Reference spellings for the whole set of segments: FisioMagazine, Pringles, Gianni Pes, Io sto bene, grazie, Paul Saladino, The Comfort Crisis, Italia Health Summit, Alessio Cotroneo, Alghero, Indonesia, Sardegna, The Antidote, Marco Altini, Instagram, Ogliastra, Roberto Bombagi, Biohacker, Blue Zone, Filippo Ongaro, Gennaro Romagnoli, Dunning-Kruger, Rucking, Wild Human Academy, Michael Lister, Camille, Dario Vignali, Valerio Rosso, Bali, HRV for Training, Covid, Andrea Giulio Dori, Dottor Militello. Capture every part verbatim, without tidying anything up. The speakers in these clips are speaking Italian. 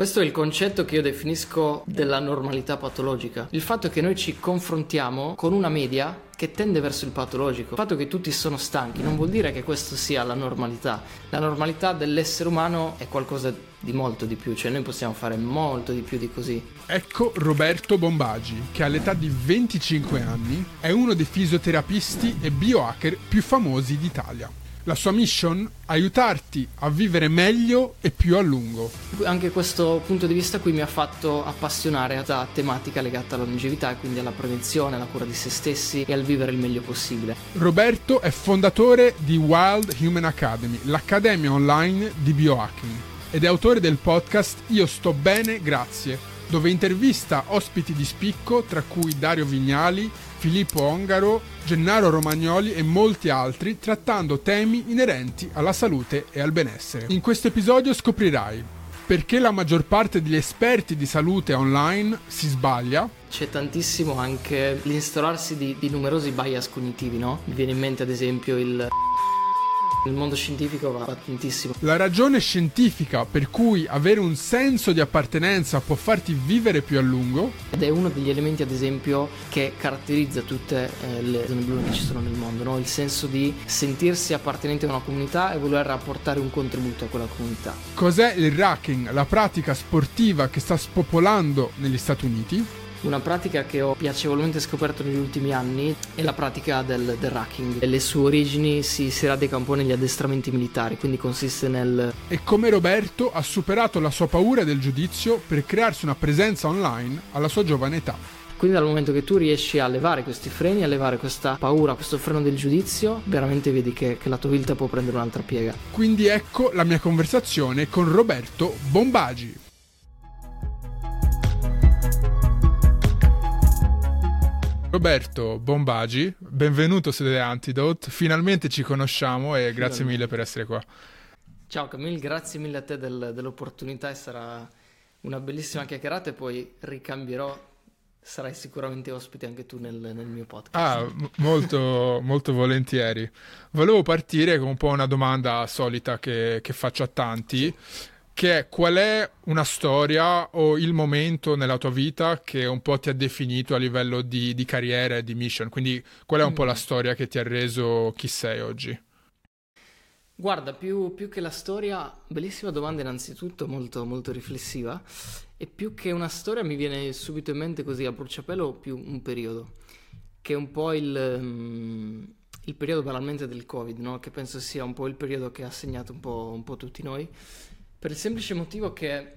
Questo è il concetto che io definisco della normalità patologica. Il fatto è che noi ci confrontiamo con una media che tende verso il patologico. Il fatto che tutti sono stanchi non vuol dire che questo sia la normalità. La normalità dell'essere umano è qualcosa di molto di più, cioè noi possiamo fare molto di più di così. Ecco Roberto Bombagi, che all'età di venticinque anni è uno dei fisioterapisti e biohacker più famosi d'Italia. La sua mission? Aiutarti a vivere meglio e più a lungo. Anche questo punto di vista qui mi ha fatto appassionare a tematica legata alla longevità, quindi alla prevenzione, alla cura di se stessi e al vivere il meglio possibile. Roberto è fondatore di Wild Human Academy, l'accademia online di biohacking, ed è autore del podcast Io sto bene, grazie, dove intervista ospiti di spicco tra cui Dario Vignali, Filippo Ongaro, Gennaro Romagnoli e molti altri, trattando temi inerenti alla salute e al benessere. In questo episodio scoprirai perché la maggior parte degli esperti di salute online si sbaglia. C'è tantissimo anche l'instaurarsi di, di numerosi bias cognitivi, no? Mi viene in mente ad esempio il... Il mondo scientifico va tantissimo. La ragione scientifica per cui avere un senso di appartenenza può farti vivere più a lungo. Ed è uno degli elementi, ad esempio, che caratterizza tutte eh, le zone blu che ci sono nel mondo, no? Il senso di sentirsi appartenente a una comunità e voler apportare un contributo a quella comunità. Cos'è il rucking, la pratica sportiva che sta spopolando negli Stati Uniti? Una pratica che ho piacevolmente scoperto negli ultimi anni è la pratica del, del rucking. Le sue origini si, si radica un po' negli addestramenti militari, quindi consiste nel... E come Roberto ha superato la sua paura del giudizio per crearsi una presenza online alla sua giovane età. Quindi dal momento che tu riesci a levare questi freni, a levare questa paura, questo freno del giudizio, veramente vedi che, che la tua vita può prendere un'altra piega. Quindi ecco la mia conversazione con Roberto Bombagi. Roberto Bombagi, benvenuto su The Antidote, finalmente ci conosciamo e grazie finalmente. Mille per essere qua. Ciao Camille, grazie mille a te del, dell'opportunità, e sarà una bellissima chiacchierata e poi ricambierò, sarai sicuramente ospite anche tu nel, nel mio podcast. Ah, m- molto, molto volentieri. Volevo partire con un po' una domanda solita che, che faccio a tanti, che è: qual è una storia o il momento nella tua vita che un po' ti ha definito a livello di, di carriera e di mission? Quindi qual è un po' la storia che ti ha reso chi sei oggi? Guarda, più, più che la storia, bellissima domanda innanzitutto, molto, molto riflessiva, e più che una storia mi viene subito in mente così a bruciapelo più un periodo, che è un po' il... Um... il periodo banalmente del Covid, no? Che penso sia un po' il periodo che ha segnato un po', un po' tutti noi, per il semplice motivo che,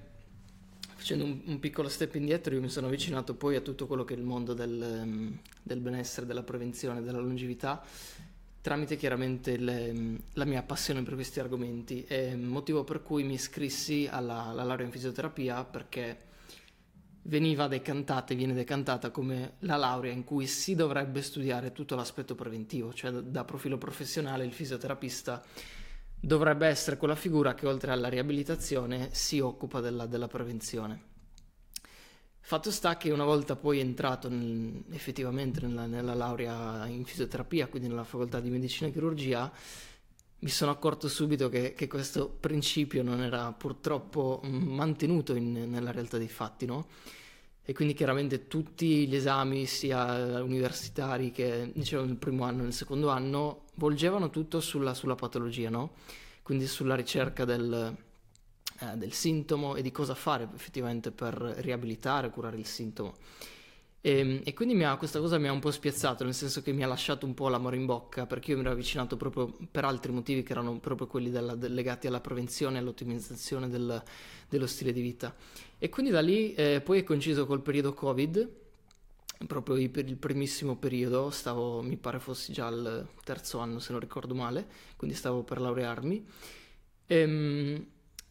facendo un, un piccolo step indietro, io mi sono avvicinato poi a tutto quello che è il mondo del, del benessere, della prevenzione, della longevità, tramite chiaramente le, la mia passione per questi argomenti, e motivo per cui mi iscrissi alla, alla laurea in fisioterapia, perché veniva decantata e viene decantata come la laurea in cui si dovrebbe studiare tutto l'aspetto preventivo, cioè da profilo professionale il fisioterapista dovrebbe essere quella figura che oltre alla riabilitazione si occupa della, della prevenzione. Fatto sta che una volta poi entrato nel, effettivamente nella, nella laurea in fisioterapia, quindi nella facoltà di medicina e chirurgia, mi sono accorto subito che, che questo principio non era purtroppo mantenuto in, nella realtà dei fatti, no? E quindi chiaramente tutti gli esami, sia universitari che dicevano nel primo anno e nel secondo anno, volgevano tutto sulla, sulla patologia, no? Quindi sulla ricerca del, eh, del sintomo e di cosa fare effettivamente per riabilitare, curare il sintomo. E, e quindi mi ha, questa cosa mi ha un po' spiazzato, nel senso che mi ha lasciato un po' l'amore in bocca, perché io mi ero avvicinato proprio per altri motivi che erano proprio quelli della, del, legati alla prevenzione e all'ottimizzazione del, dello stile di vita. E quindi da lì eh, poi è coinciso col periodo Covid, proprio per il primissimo periodo, stavo, mi pare fossi già al terzo anno se non ricordo male, quindi stavo per laurearmi. Ehm...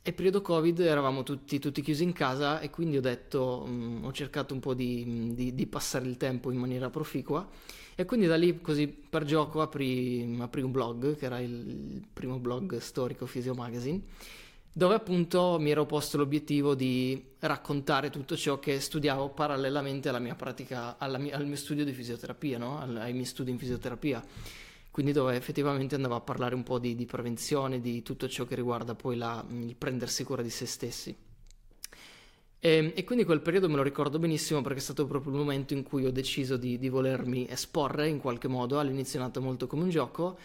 E periodo Covid eravamo tutti, tutti chiusi in casa, e quindi ho detto, mh, ho cercato un po' di, di, di passare il tempo in maniera proficua, e quindi da lì così per gioco apri, apri un blog, che era il primo blog storico FisioMagazine, dove appunto mi ero posto l'obiettivo di raccontare tutto ciò che studiavo parallelamente alla mia pratica, alla mia, al mio studio di fisioterapia, no? Al, ai miei studi in fisioterapia. Quindi dove effettivamente andava a parlare un po' di, di prevenzione, di tutto ciò che riguarda poi la, il prendersi cura di se stessi. E, e quindi quel periodo me lo ricordo benissimo, perché è stato proprio il momento in cui ho deciso di, di volermi esporre in qualche modo. All'inizio è nato molto come un gioco,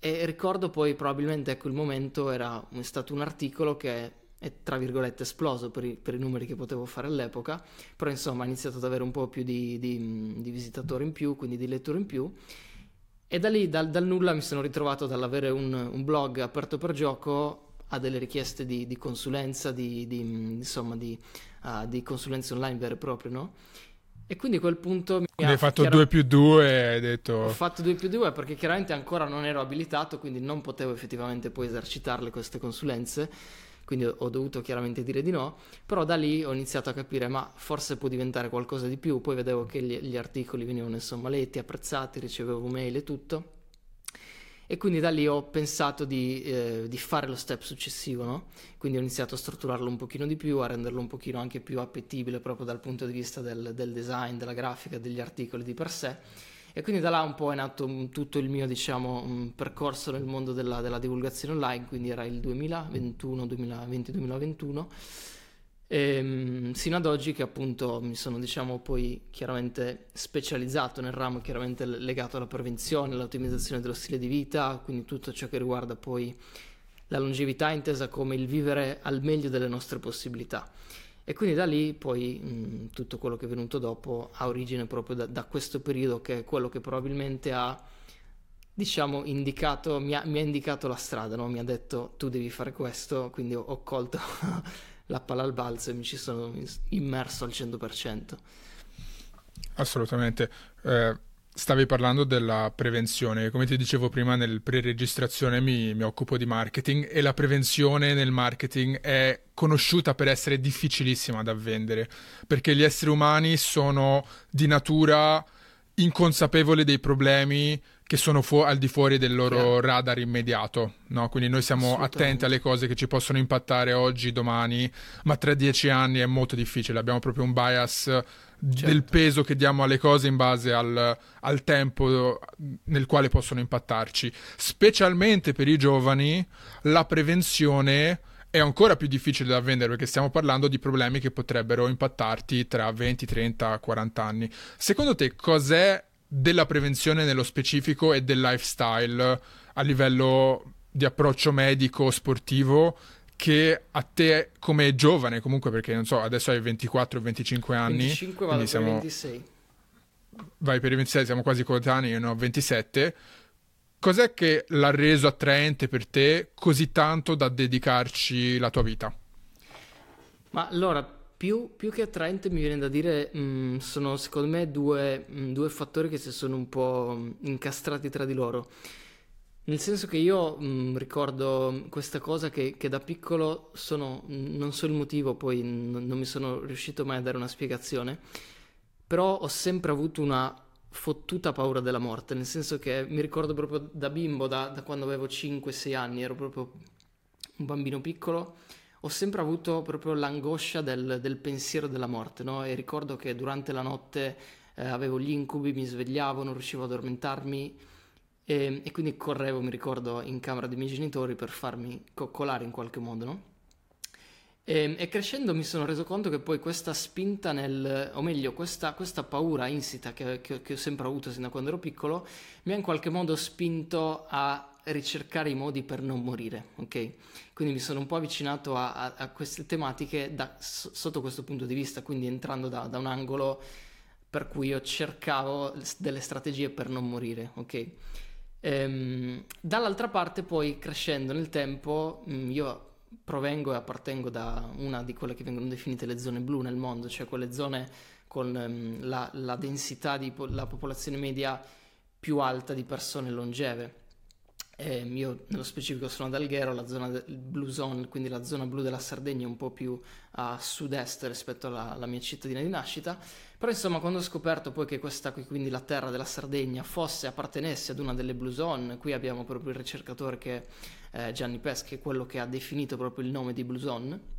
e ricordo poi probabilmente, ecco, il momento era è stato un articolo che è tra virgolette esploso per i, per i numeri che potevo fare all'epoca, però insomma ha iniziato ad avere un po' più di, di, di visitatori in più, quindi di letture in più, e da lì dal, dal nulla mi sono ritrovato dall'avere un, un blog aperto per gioco a delle richieste di, di consulenza, di, di, insomma, di, uh, di consulenze online vere e proprie, no? E quindi a quel punto mi hai ha fatto chiaro... due più due, hai detto. Ho fatto due più due perché chiaramente ancora non ero abilitato, quindi non potevo effettivamente poi esercitarle queste consulenze, quindi ho dovuto chiaramente dire di no, però da lì ho iniziato a capire ma forse può diventare qualcosa di più. Poi vedevo che gli, gli articoli venivano insomma letti, apprezzati, ricevevo mail e tutto, e quindi da lì ho pensato di, eh, di fare lo step successivo, no? Quindi ho iniziato a strutturarlo un pochino di più, a renderlo un pochino anche più appetibile proprio dal punto di vista del, del design, della grafica, degli articoli di per sé, e quindi da là un po' è nato tutto il mio, diciamo, percorso nel mondo della, della divulgazione online. Quindi era il duemilaventuno duemilaventi duemilaventuno, e, sino ad oggi che appunto mi sono, diciamo, poi chiaramente specializzato nel ramo chiaramente legato alla prevenzione, all'ottimizzazione dello stile di vita, quindi tutto ciò che riguarda poi la longevità intesa come il vivere al meglio delle nostre possibilità. E quindi da lì poi mh, tutto quello che è venuto dopo ha origine proprio da, da questo periodo, che è quello che probabilmente ha, diciamo, indicato, mi ha, mi ha indicato la strada, no? Mi ha detto tu devi fare questo, quindi ho, ho colto la palla al balzo e mi ci sono immerso al cento per cento. Assolutamente. Eh, stavi parlando della prevenzione. Come ti dicevo prima, nel pre-registrazione mi, mi occupo di marketing, e la prevenzione nel marketing è conosciuta per essere difficilissima da vendere, perché gli esseri umani sono di natura inconsapevoli dei problemi che sono fu- al di fuori del loro yeah. radar immediato, no? Quindi noi siamo attenti alle cose che ci possono impattare oggi, domani, ma tra dieci anni è molto difficile. Abbiamo proprio un bias certo. del peso che diamo alle cose in base al, al tempo nel quale possono impattarci. Specialmente per i giovani la prevenzione è ancora più difficile da vendere, perché stiamo parlando di problemi che potrebbero impattarti tra venti, trenta, quaranta anni. Secondo te cos'è della prevenzione nello specifico e del lifestyle a livello di approccio medico sportivo che a te come giovane, comunque, perché non so, adesso hai ventiquattro venticinque anni, venticinque, vado per siamo... ventisei, vai per i ventisei, siamo quasi coetanei, io ne ho ventisette. Cos'è che l'ha reso attraente per te così tanto da dedicarci la tua vita? Ma allora, Più, più che attraente, mi viene da dire, mh, sono secondo me due, mh, due fattori che si sono un po' incastrati tra di loro. Nel senso che io mh, ricordo questa cosa che, che da piccolo sono, non so il motivo, poi n- non mi sono riuscito mai a dare una spiegazione, però ho sempre avuto una fottuta paura della morte, nel senso che mi ricordo proprio da bimbo, da, da quando avevo cinque sei anni, ero proprio un bambino piccolo, ho sempre avuto proprio l'angoscia del, del pensiero della morte, no? E ricordo che durante la notte eh, avevo gli incubi, mi svegliavo, non riuscivo ad addormentarmi, e, e quindi correvo, mi ricordo, in camera dei miei genitori per farmi coccolare in qualche modo, no? E, e crescendo mi sono reso conto che poi questa spinta nel, o meglio questa, questa paura insita che, che, che ho sempre avuto sin da quando ero piccolo, mi ha in qualche modo spinto a ricercare i modi per non morire, ok? Quindi mi sono un po' avvicinato a, a, a queste tematiche da, s- sotto questo punto di vista, quindi entrando da, da un angolo per cui io cercavo delle strategie per non morire, ok? Ehm, dall'altra parte poi, crescendo nel tempo, io provengo e appartengo da una di quelle che vengono definite le zone blu nel mondo, cioè quelle zone con la, la densità di po- la popolazione media più alta di persone longeve. Eh, io nello specifico sono ad Alghero, la zona de- Blue Zone, quindi la zona blu della Sardegna, un po' più a sud-est rispetto alla, alla mia cittadina di nascita, però insomma quando ho scoperto poi che questa qui, quindi la terra della Sardegna, fosse, appartenesse ad una delle Blue Zone, qui abbiamo proprio il ricercatore che eh, Gianni Pes, che è quello che ha definito proprio il nome di Blue Zone,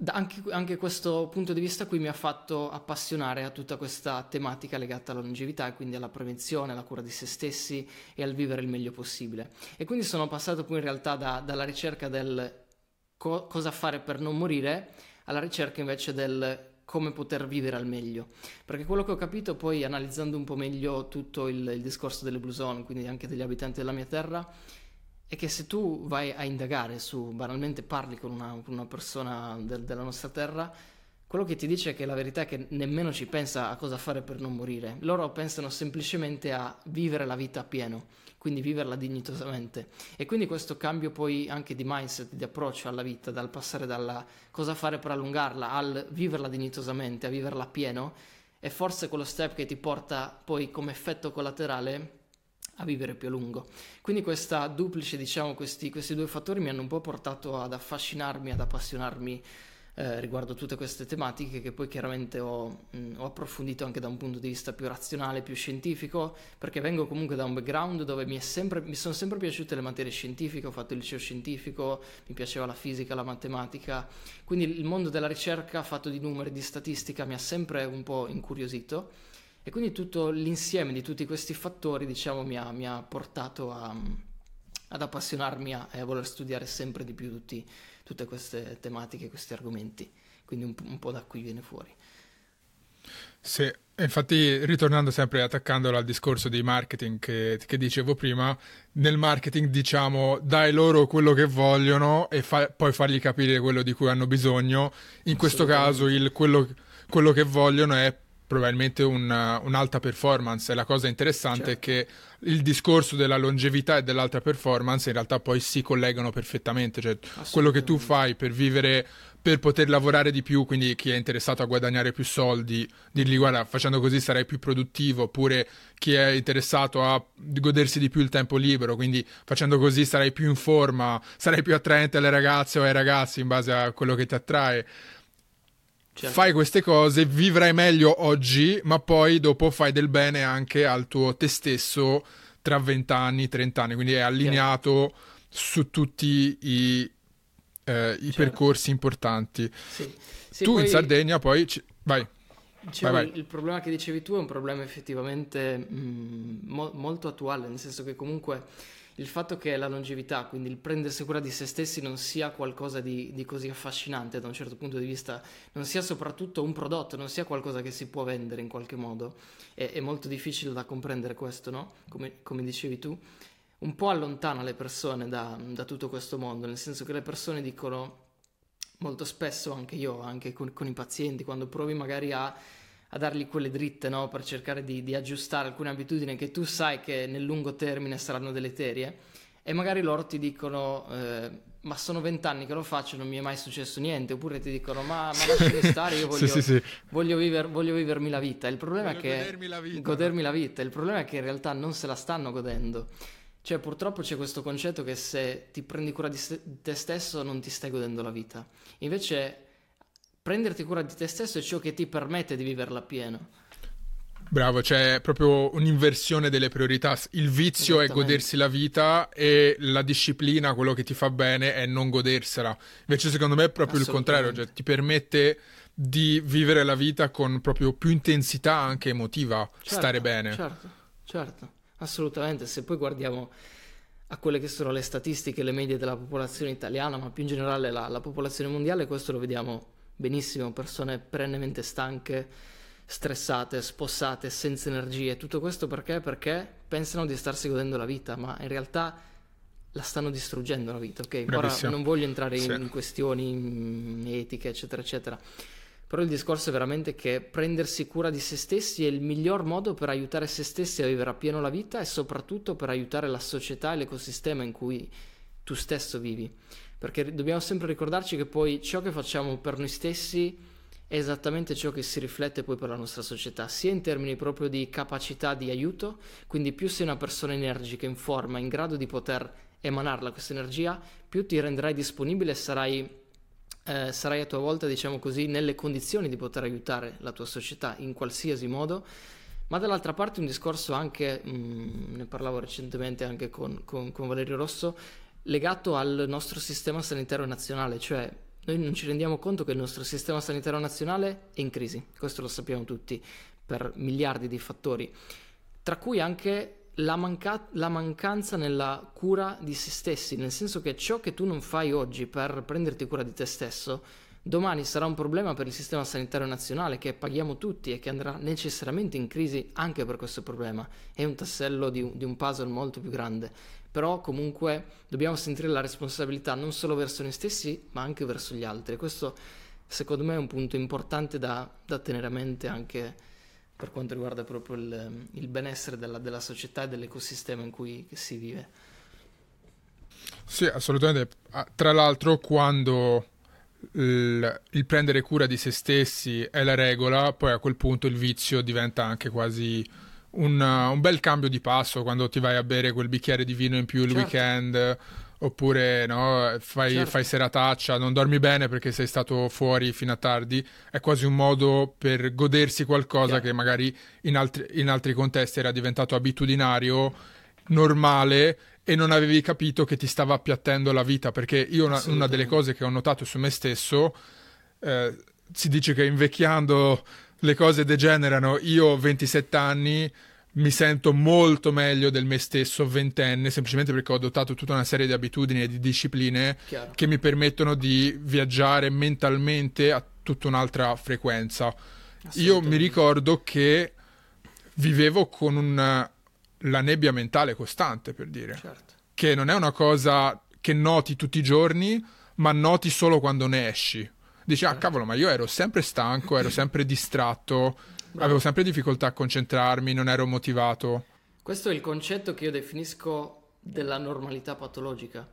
da anche, anche questo punto di vista qui mi ha fatto appassionare a tutta questa tematica legata alla longevità e quindi alla prevenzione, alla cura di se stessi e al vivere il meglio possibile. E quindi sono passato poi in realtà da, dalla ricerca del co- cosa fare per non morire, alla ricerca invece del come poter vivere al meglio, perché quello che ho capito poi analizzando un po' meglio tutto il, il discorso delle Blue Zone, quindi anche degli abitanti della mia terra, è che se tu vai a indagare su, banalmente parli con una, con una persona del, della nostra terra, quello che ti dice è che la verità è che nemmeno ci pensa a cosa fare per non morire, loro pensano semplicemente a vivere la vita a pieno, quindi viverla dignitosamente. E quindi questo cambio poi anche di mindset, di approccio alla vita, dal passare dalla cosa fare per allungarla al viverla dignitosamente, a viverla a pieno, è forse quello step che ti porta poi come effetto collaterale a vivere più a lungo. Quindi questa duplice, diciamo, questi, questi due fattori mi hanno un po' portato ad affascinarmi, ad appassionarmi Eh, riguardo tutte queste tematiche, che poi chiaramente ho, mh, ho approfondito anche da un punto di vista più razionale, più scientifico, perché vengo comunque da un background dove mi, è sempre, mi sono sempre piaciute le materie scientifiche, ho fatto il liceo scientifico, mi piaceva la fisica, la matematica, quindi il mondo della ricerca fatto di numeri, di statistica mi ha sempre un po' incuriosito, e quindi tutto l'insieme di tutti questi fattori, diciamo, mi ha, mi ha portato a, ad appassionarmi a, e a voler studiare sempre di più tutti tutte queste tematiche, questi argomenti, quindi un, un po' da qui viene fuori. Sì, infatti ritornando sempre, attaccandolo al discorso di marketing che, che dicevo prima, nel marketing diciamo dai loro quello che vogliono e fa, poi fargli capire quello di cui hanno bisogno, in questo caso il quello, quello che vogliono è probabilmente una, un'alta performance. E la cosa interessante, certo, è che il discorso della longevità e dell'alta performance in realtà poi si collegano perfettamente, cioè quello che tu fai per vivere, per poter lavorare di più, quindi chi è interessato a guadagnare più soldi, dirgli guarda facendo così sarai più produttivo, oppure chi è interessato a godersi di più il tempo libero, quindi facendo così sarai più in forma, sarai più attraente alle ragazze o ai ragazzi in base a quello che ti attrae. Certo. Fai queste cose, vivrai meglio oggi, ma poi dopo fai del bene anche al tuo te stesso tra vent'anni, trent'anni, quindi è allineato, certo, su tutti i, eh, i certo, percorsi importanti. Sì. Sì, tu poi, in Sardegna poi... Ci... Vai. Dicevi, vai, vai. Il problema che dicevi tu è un problema effettivamente mh, mo- molto attuale, nel senso che comunque il fatto che la longevità, quindi il prendersi cura di se stessi, non sia qualcosa di, di così affascinante da un certo punto di vista, non sia soprattutto un prodotto, non sia qualcosa che si può vendere in qualche modo, è, è molto difficile da comprendere questo, no? Come, come dicevi tu, un po' allontana le persone da, da tutto questo mondo, nel senso che le persone dicono molto spesso, anche io, anche con, con i pazienti, quando provi magari a... a dargli quelle dritte, no? Per cercare di, di aggiustare alcune abitudini che tu sai che nel lungo termine saranno deleterie, e magari loro ti dicono eh, ma sono vent'anni che lo faccio e non mi è mai successo niente, oppure ti dicono ma, ma lasciami stare, io voglio, sì, sì, sì. voglio, viver, voglio vivermi la vita. Il problema voglio è che godermi la vita, godermi la vita. Il problema è che in realtà non se la stanno godendo. Cioè purtroppo c'è questo concetto che se ti prendi cura di te stesso non ti stai godendo la vita. Invece prenderti cura di te stesso è ciò che ti permette di viverla pieno. Bravo, c'è proprio un'inversione delle priorità. Il vizio è godersi la vita e la disciplina, quello che ti fa bene, è non godersela. Invece secondo me è proprio il contrario, cioè ti permette di vivere la vita con proprio più intensità anche emotiva, certo, stare bene. Certo, certo, assolutamente. Se poi guardiamo a quelle che sono le statistiche, le medie della popolazione italiana, ma più in generale la, la popolazione mondiale, questo lo vediamo benissimo, persone perennemente stanche, stressate, spossate, senza energie. Tutto questo perché? Perché pensano di starsi godendo la vita, ma in realtà la stanno distruggendo la vita, ok? Bravissimo. Ora non voglio entrare in, sì. in questioni etiche, eccetera, eccetera. Però il discorso è veramente che prendersi cura di se stessi è il miglior modo per aiutare se stessi a vivere appieno la vita e soprattutto per aiutare la società e l'ecosistema in cui tu stesso vivi. Perché dobbiamo sempre ricordarci che poi ciò che facciamo per noi stessi è esattamente ciò che si riflette poi per la nostra società, sia in termini proprio di capacità di aiuto, quindi più sei una persona energica, in forma, in grado di poter emanarla questa energia, più ti renderai disponibile e sarai, eh, sarai a tua volta, diciamo così, nelle condizioni di poter aiutare la tua società in qualsiasi modo. Ma dall'altra parte un discorso anche, mh, ne parlavo recentemente anche con, con, con Valerio Rosso, legato al nostro sistema sanitario nazionale, cioè noi non ci rendiamo conto che il nostro sistema sanitario nazionale è in crisi, questo lo sappiamo tutti, per miliardi di fattori, tra cui anche la, manca- la mancanza nella cura di se stessi, nel senso che ciò che tu non fai oggi per prenderti cura di te stesso, domani sarà un problema per il sistema sanitario nazionale che paghiamo tutti e che andrà necessariamente in crisi anche per questo problema. È un tassello di, di un puzzle molto più grande, però comunque dobbiamo sentire la responsabilità non solo verso noi stessi ma anche verso gli altri. Questo secondo me è un punto importante da, da tenere a mente anche per quanto riguarda proprio il, il benessere della, della società e dell'ecosistema in cui si vive. Sì, assolutamente. Tra l'altro, quando il, il prendere cura di se stessi è la regola, poi a quel punto il vizio diventa anche quasi un, un bel cambio di passo, quando ti vai a bere quel bicchiere di vino in più il certo. weekend, oppure no, fai, certo. fai serataccia, non dormi bene perché sei stato fuori fino a tardi. È quasi un modo per godersi qualcosa certo. che magari in altri, in altri contesti era diventato abitudinario, normale, e non avevi capito che ti stava appiattendo la vita. Perché io una, una delle cose che ho notato su me stesso, eh, si dice che invecchiando le cose degenerano, io ho ventisette anni, mi sento molto meglio del me stesso ventenne, semplicemente perché ho adottato tutta una serie di abitudini e di discipline Chiaro. Che mi permettono di viaggiare mentalmente a tutta un'altra frequenza. Io mi ricordo che vivevo con un, la nebbia mentale costante, per dire, certo. che non è una cosa che noti tutti i giorni, ma noti solo quando ne esci. Dici, certo. ah cavolo, ma io ero sempre stanco, ero sempre distratto, Bravo. Avevo sempre difficoltà a concentrarmi, non ero motivato. Questo è il concetto che io definisco della normalità patologica,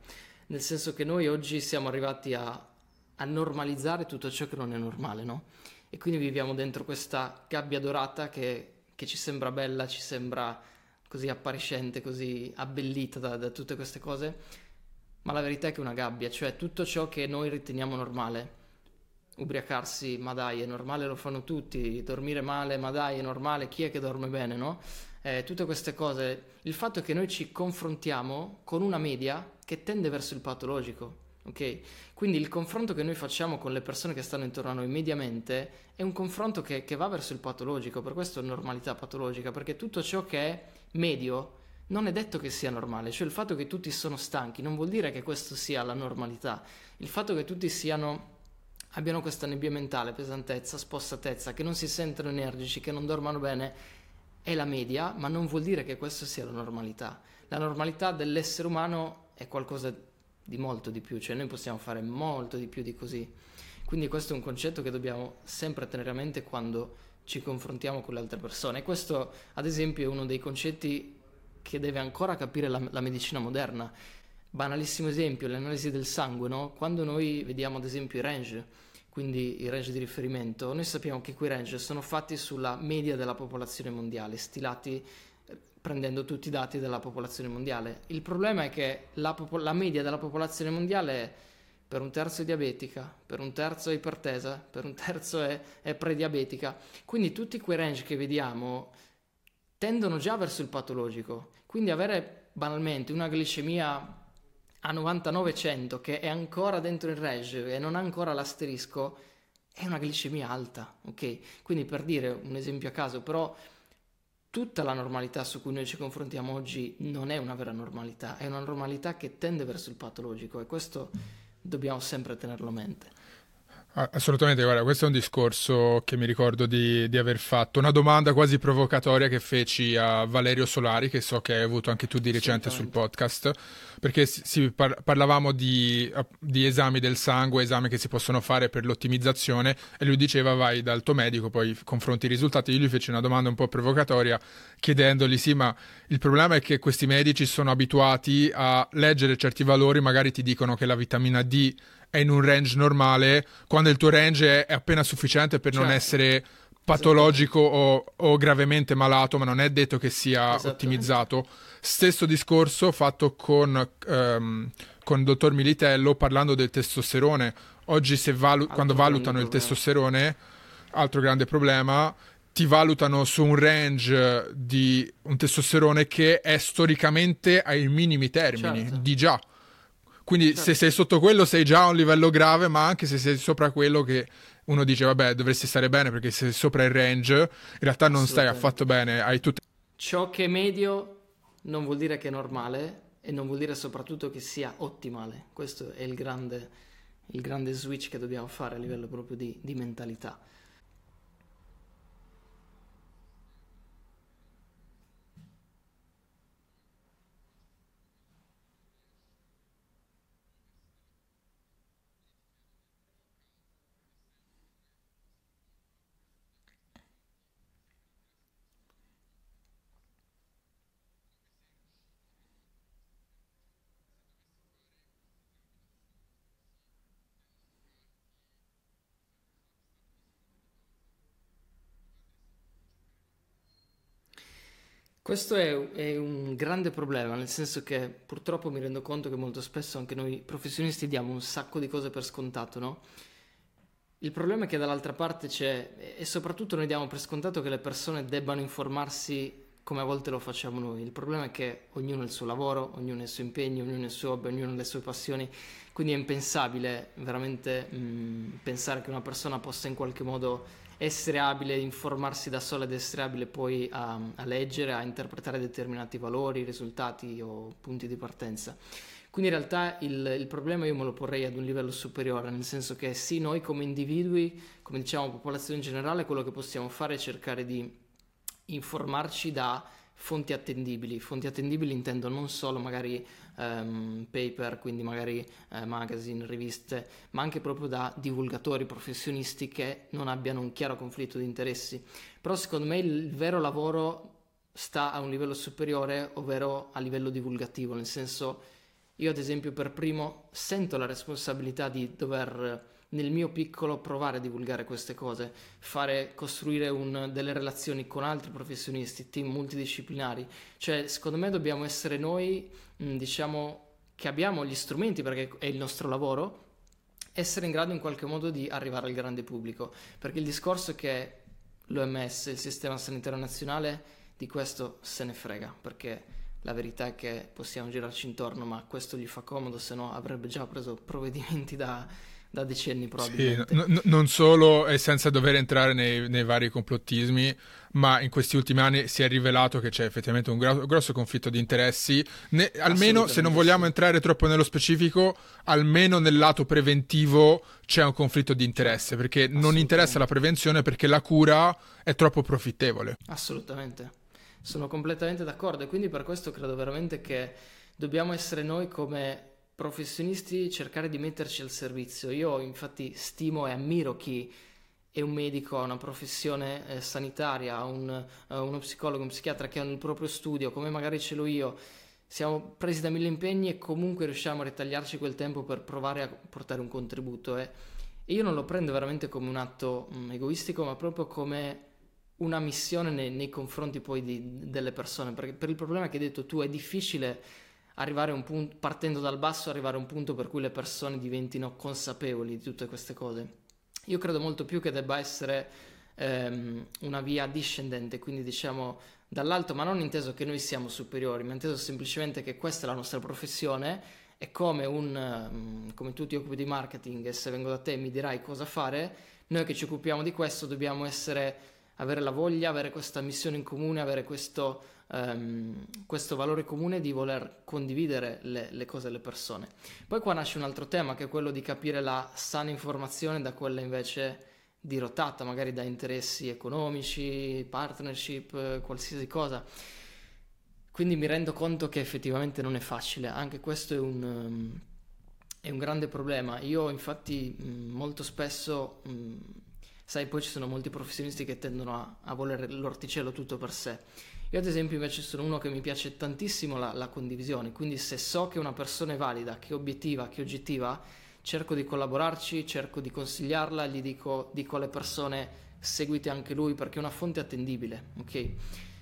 nel senso che noi oggi siamo arrivati a, a normalizzare tutto ciò che non è normale, no? E quindi viviamo dentro questa gabbia dorata che, che ci sembra bella, ci sembra così appariscente, così abbellita da, da tutte queste cose, ma la verità è che è una gabbia, cioè tutto ciò che noi riteniamo normale. Ubriacarsi, ma dai, è normale, lo fanno tutti. Dormire male, ma dai, è normale, chi è che dorme bene, no? Eh, tutte queste cose, il fatto è che noi ci confrontiamo con una media che tende verso il patologico, ok? Quindi il confronto che noi facciamo con le persone che stanno intorno a noi mediamente è un confronto che, che va verso il patologico, per questo è normalità patologica, perché tutto ciò che è medio non è detto che sia normale, cioè il fatto che tutti sono stanchi non vuol dire che questo sia la normalità, il fatto che tutti siano... abbiano questa nebbia mentale, pesantezza, spossatezza, che non si sentono energici, che non dormano bene, è la media, ma non vuol dire che questa sia la normalità. La normalità dell'essere umano è qualcosa di molto di più, cioè noi possiamo fare molto di più di così. Quindi questo è un concetto che dobbiamo sempre tenere a mente quando ci confrontiamo con le altre persone. E questo, ad esempio, è uno dei concetti che deve ancora capire la, la medicina moderna. Banalissimo esempio, le analisi del sangue, no? Quando noi vediamo ad esempio i range, quindi i range di riferimento, noi sappiamo che quei range sono fatti sulla media della popolazione mondiale, stilati prendendo tutti i dati della popolazione mondiale. Il problema è che la, popo- la media della popolazione mondiale è per un terzo è diabetica, per un terzo è ipertesa, per un terzo è, è prediabetica, quindi tutti quei range che vediamo tendono già verso il patologico, quindi avere banalmente una glicemia a novantanove cento che è ancora dentro il range e non ha ancora l'asterisco è una glicemia alta, ok? Quindi, per dire un esempio a caso, però tutta la normalità su cui noi ci confrontiamo oggi non è una vera normalità, è una normalità che tende verso il patologico, e questo dobbiamo sempre tenerlo a mente. Assolutamente, guarda, questo è un discorso che mi ricordo di, di aver fatto, una domanda quasi provocatoria che feci a Valerio Solari, che so che hai avuto anche tu di recente sul podcast, perché si par- parlavamo di, di esami del sangue, esami che si possono fare per l'ottimizzazione, e lui diceva vai dal tuo medico, poi confronti i risultati. Io gli feci una domanda un po' provocatoria chiedendogli sì, ma il problema è che questi medici sono abituati a leggere certi valori, magari ti dicono che la vitamina D è in un range normale, quando il tuo range è appena sufficiente per certo. non essere patologico o, o gravemente malato, ma non è detto che sia ottimizzato. Stesso discorso fatto con um, con Dottor Militello, parlando del testosterone. Oggi se valu- quando valutano il testosterone, altro grande problema, ti valutano su un range di un testosterone che è storicamente ai minimi termini, certo. di già. Quindi certo. se sei sotto quello sei già a un livello grave, ma anche se sei sopra quello che uno dice vabbè dovresti stare bene perché sei sopra il range, in realtà non stai affatto bene, hai tutte... Ciò che è medio non vuol dire che è normale e non vuol dire soprattutto che sia ottimale. Questo è il grande, il grande switch che dobbiamo fare a livello proprio di, di mentalità. Questo è, è un grande problema, nel senso che purtroppo mi rendo conto che molto spesso anche noi professionisti diamo un sacco di cose per scontato, no? Il problema è che dall'altra parte c'è, e soprattutto noi diamo per scontato che le persone debbano informarsi come a volte lo facciamo noi. Il problema è che ognuno ha il suo lavoro, ognuno ha il suo impegno, ognuno ha il suo hobby, ognuno ha le sue passioni, quindi è impensabile veramente mh, pensare che una persona possa in qualche modo essere abile, informarsi da sola ed essere abile poi a, a leggere, a interpretare determinati valori, risultati o punti di partenza. Quindi in realtà il, il problema io me lo porrei ad un livello superiore, nel senso che sì, noi come individui, come diciamo popolazione in generale, quello che possiamo fare è cercare di informarci da fonti attendibili. Fonti attendibili intendo non solo magari um, paper, quindi magari eh, magazine, riviste, ma anche proprio da divulgatori professionisti che non abbiano un chiaro conflitto di interessi. Però secondo me il vero lavoro sta a un livello superiore, ovvero a livello divulgativo, nel senso io ad esempio per primo sento la responsabilità di dover nel mio piccolo provare a divulgare queste cose, fare costruire un, delle relazioni con altri professionisti, team multidisciplinari. Cioè secondo me dobbiamo essere noi, diciamo, che abbiamo gli strumenti, perché è il nostro lavoro, essere in grado in qualche modo di arrivare al grande pubblico, perché il discorso è che l'O M S, il sistema sanitario nazionale, di questo se ne frega, perché la verità è che possiamo girarci intorno, ma questo gli fa comodo, se no avrebbe già preso provvedimenti da da decenni probabilmente. Sì, n- non solo, e senza dover entrare nei, nei vari complottismi, ma in questi ultimi anni si è rivelato che c'è effettivamente un gro- grosso conflitto di interessi, ne- almeno se non vogliamo sì. entrare troppo nello specifico, almeno nel lato preventivo c'è un conflitto di interesse, perché non interessa la prevenzione perché la cura è troppo profittevole. Assolutamente, sono completamente d'accordo, e quindi per questo credo veramente che dobbiamo essere noi come professionisti cercare di metterci al servizio. Io infatti stimo e ammiro chi è un medico, ha una professione eh, sanitaria, un, eh, uno psicologo, un psichiatra che ha il proprio studio, come magari ce l'ho io. Siamo presi da mille impegni e comunque riusciamo a ritagliarci quel tempo per provare a portare un contributo. Eh. E io non lo prendo veramente come un atto mh, egoistico, ma proprio come una missione nei, nei confronti poi di, delle persone, perché per il problema che hai detto tu è difficile arrivare a un punto, partendo dal basso, arrivare a un punto per cui le persone diventino consapevoli di tutte queste cose. Io credo molto più che debba essere ehm, una via discendente, quindi diciamo dall'alto, ma non inteso che noi siamo superiori, ma inteso semplicemente che questa è la nostra professione, è come un, come tu ti occupi di marketing e se vengo da te mi dirai cosa fare, noi che ci occupiamo di questo dobbiamo essere, avere la voglia, avere questa missione in comune, avere questo Um, questo valore comune di voler condividere le, le cose alle persone. Poi qua nasce un altro tema, che è quello di capire la sana informazione da quella invece dirottata magari da interessi economici, partnership, qualsiasi cosa. Quindi mi rendo conto che effettivamente non è facile, anche questo è un, um, è un grande problema. Io infatti mh, molto spesso mh, sai, poi ci sono molti professionisti che tendono a, a volere l'orticello tutto per sé. Io ad esempio invece sono uno che mi piace tantissimo la, la condivisione, quindi se so che una persona è valida, che è obiettiva, che è oggettiva, cerco di collaborarci, cerco di consigliarla, gli dico, dico alle persone seguite anche lui, perché è una fonte attendibile, ok?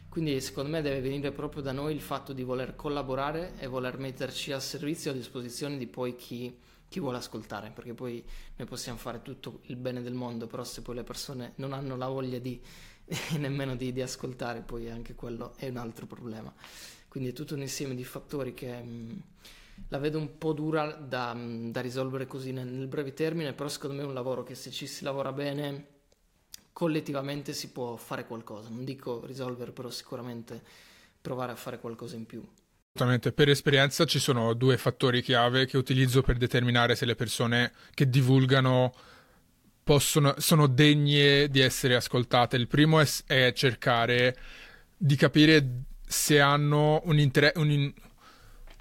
Quindi secondo me deve venire proprio da noi il fatto di voler collaborare e voler metterci al servizio, a disposizione di poi chi, chi vuole ascoltare, perché poi noi possiamo fare tutto il bene del mondo, però se poi le persone non hanno la voglia di e nemmeno di, di ascoltare, poi anche quello è un altro problema. Quindi è tutto un insieme di fattori che mh, la vedo un po' dura da, mh, da risolvere così nel, nel breve termine, però secondo me è un lavoro che se ci si lavora bene collettivamente si può fare qualcosa, non dico risolvere, però sicuramente provare a fare qualcosa in più. Esattamente, per esperienza ci sono due fattori chiave che utilizzo per determinare se le persone che divulgano possono, sono degne di essere ascoltate. Il primo è, è cercare di capire se hanno un, inter- un, in-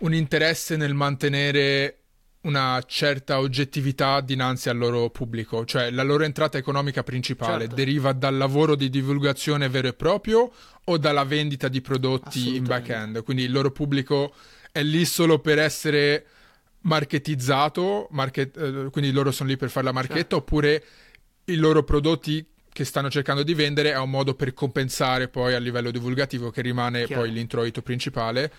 un interesse nel mantenere una certa oggettività dinanzi al loro pubblico, cioè la loro entrata economica principale, certo, deriva dal lavoro di divulgazione vero e proprio o dalla vendita di prodotti in back-end, quindi il loro pubblico è lì solo per essere marketizzato, market, quindi loro sono lì per fare la marchetta, certo, oppure i loro prodotti che stanno cercando di vendere è un modo per compensare poi a livello divulgativo, che rimane chiaro, poi l'introito principale.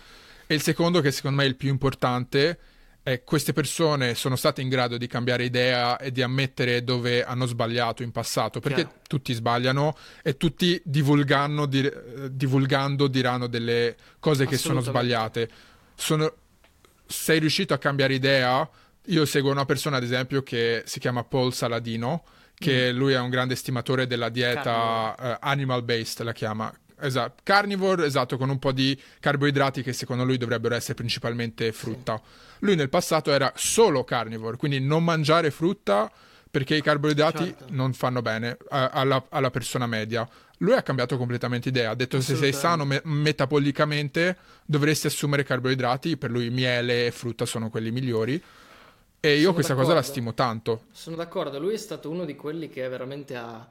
E il secondo, che secondo me è il più importante, Eh, queste persone sono state in grado di cambiare idea e di ammettere dove hanno sbagliato in passato, perché chiaro, tutti sbagliano e tutti divulgano, dir- divulgando diranno delle cose che sono sbagliate. Sono... Sei riuscito a cambiare idea? Io seguo una persona, ad esempio, che si chiama Paul Saladino, che mm. lui è un grande estimatore della dieta uh, animal based, la chiama. Esatto, carnivore, esatto, con un po' di carboidrati che secondo lui dovrebbero essere principalmente frutta. Sì. Lui nel passato era solo carnivore, quindi non mangiare frutta perché i carboidrati, certo, non fanno bene a, alla, alla persona media. Lui ha cambiato completamente idea, ha detto: se sei sano me- metabolicamente dovresti assumere carboidrati, per lui miele e frutta sono quelli migliori. E io sono questa d'accordo. cosa la stimo tanto. Sono d'accordo, lui è stato uno di quelli che veramente ha...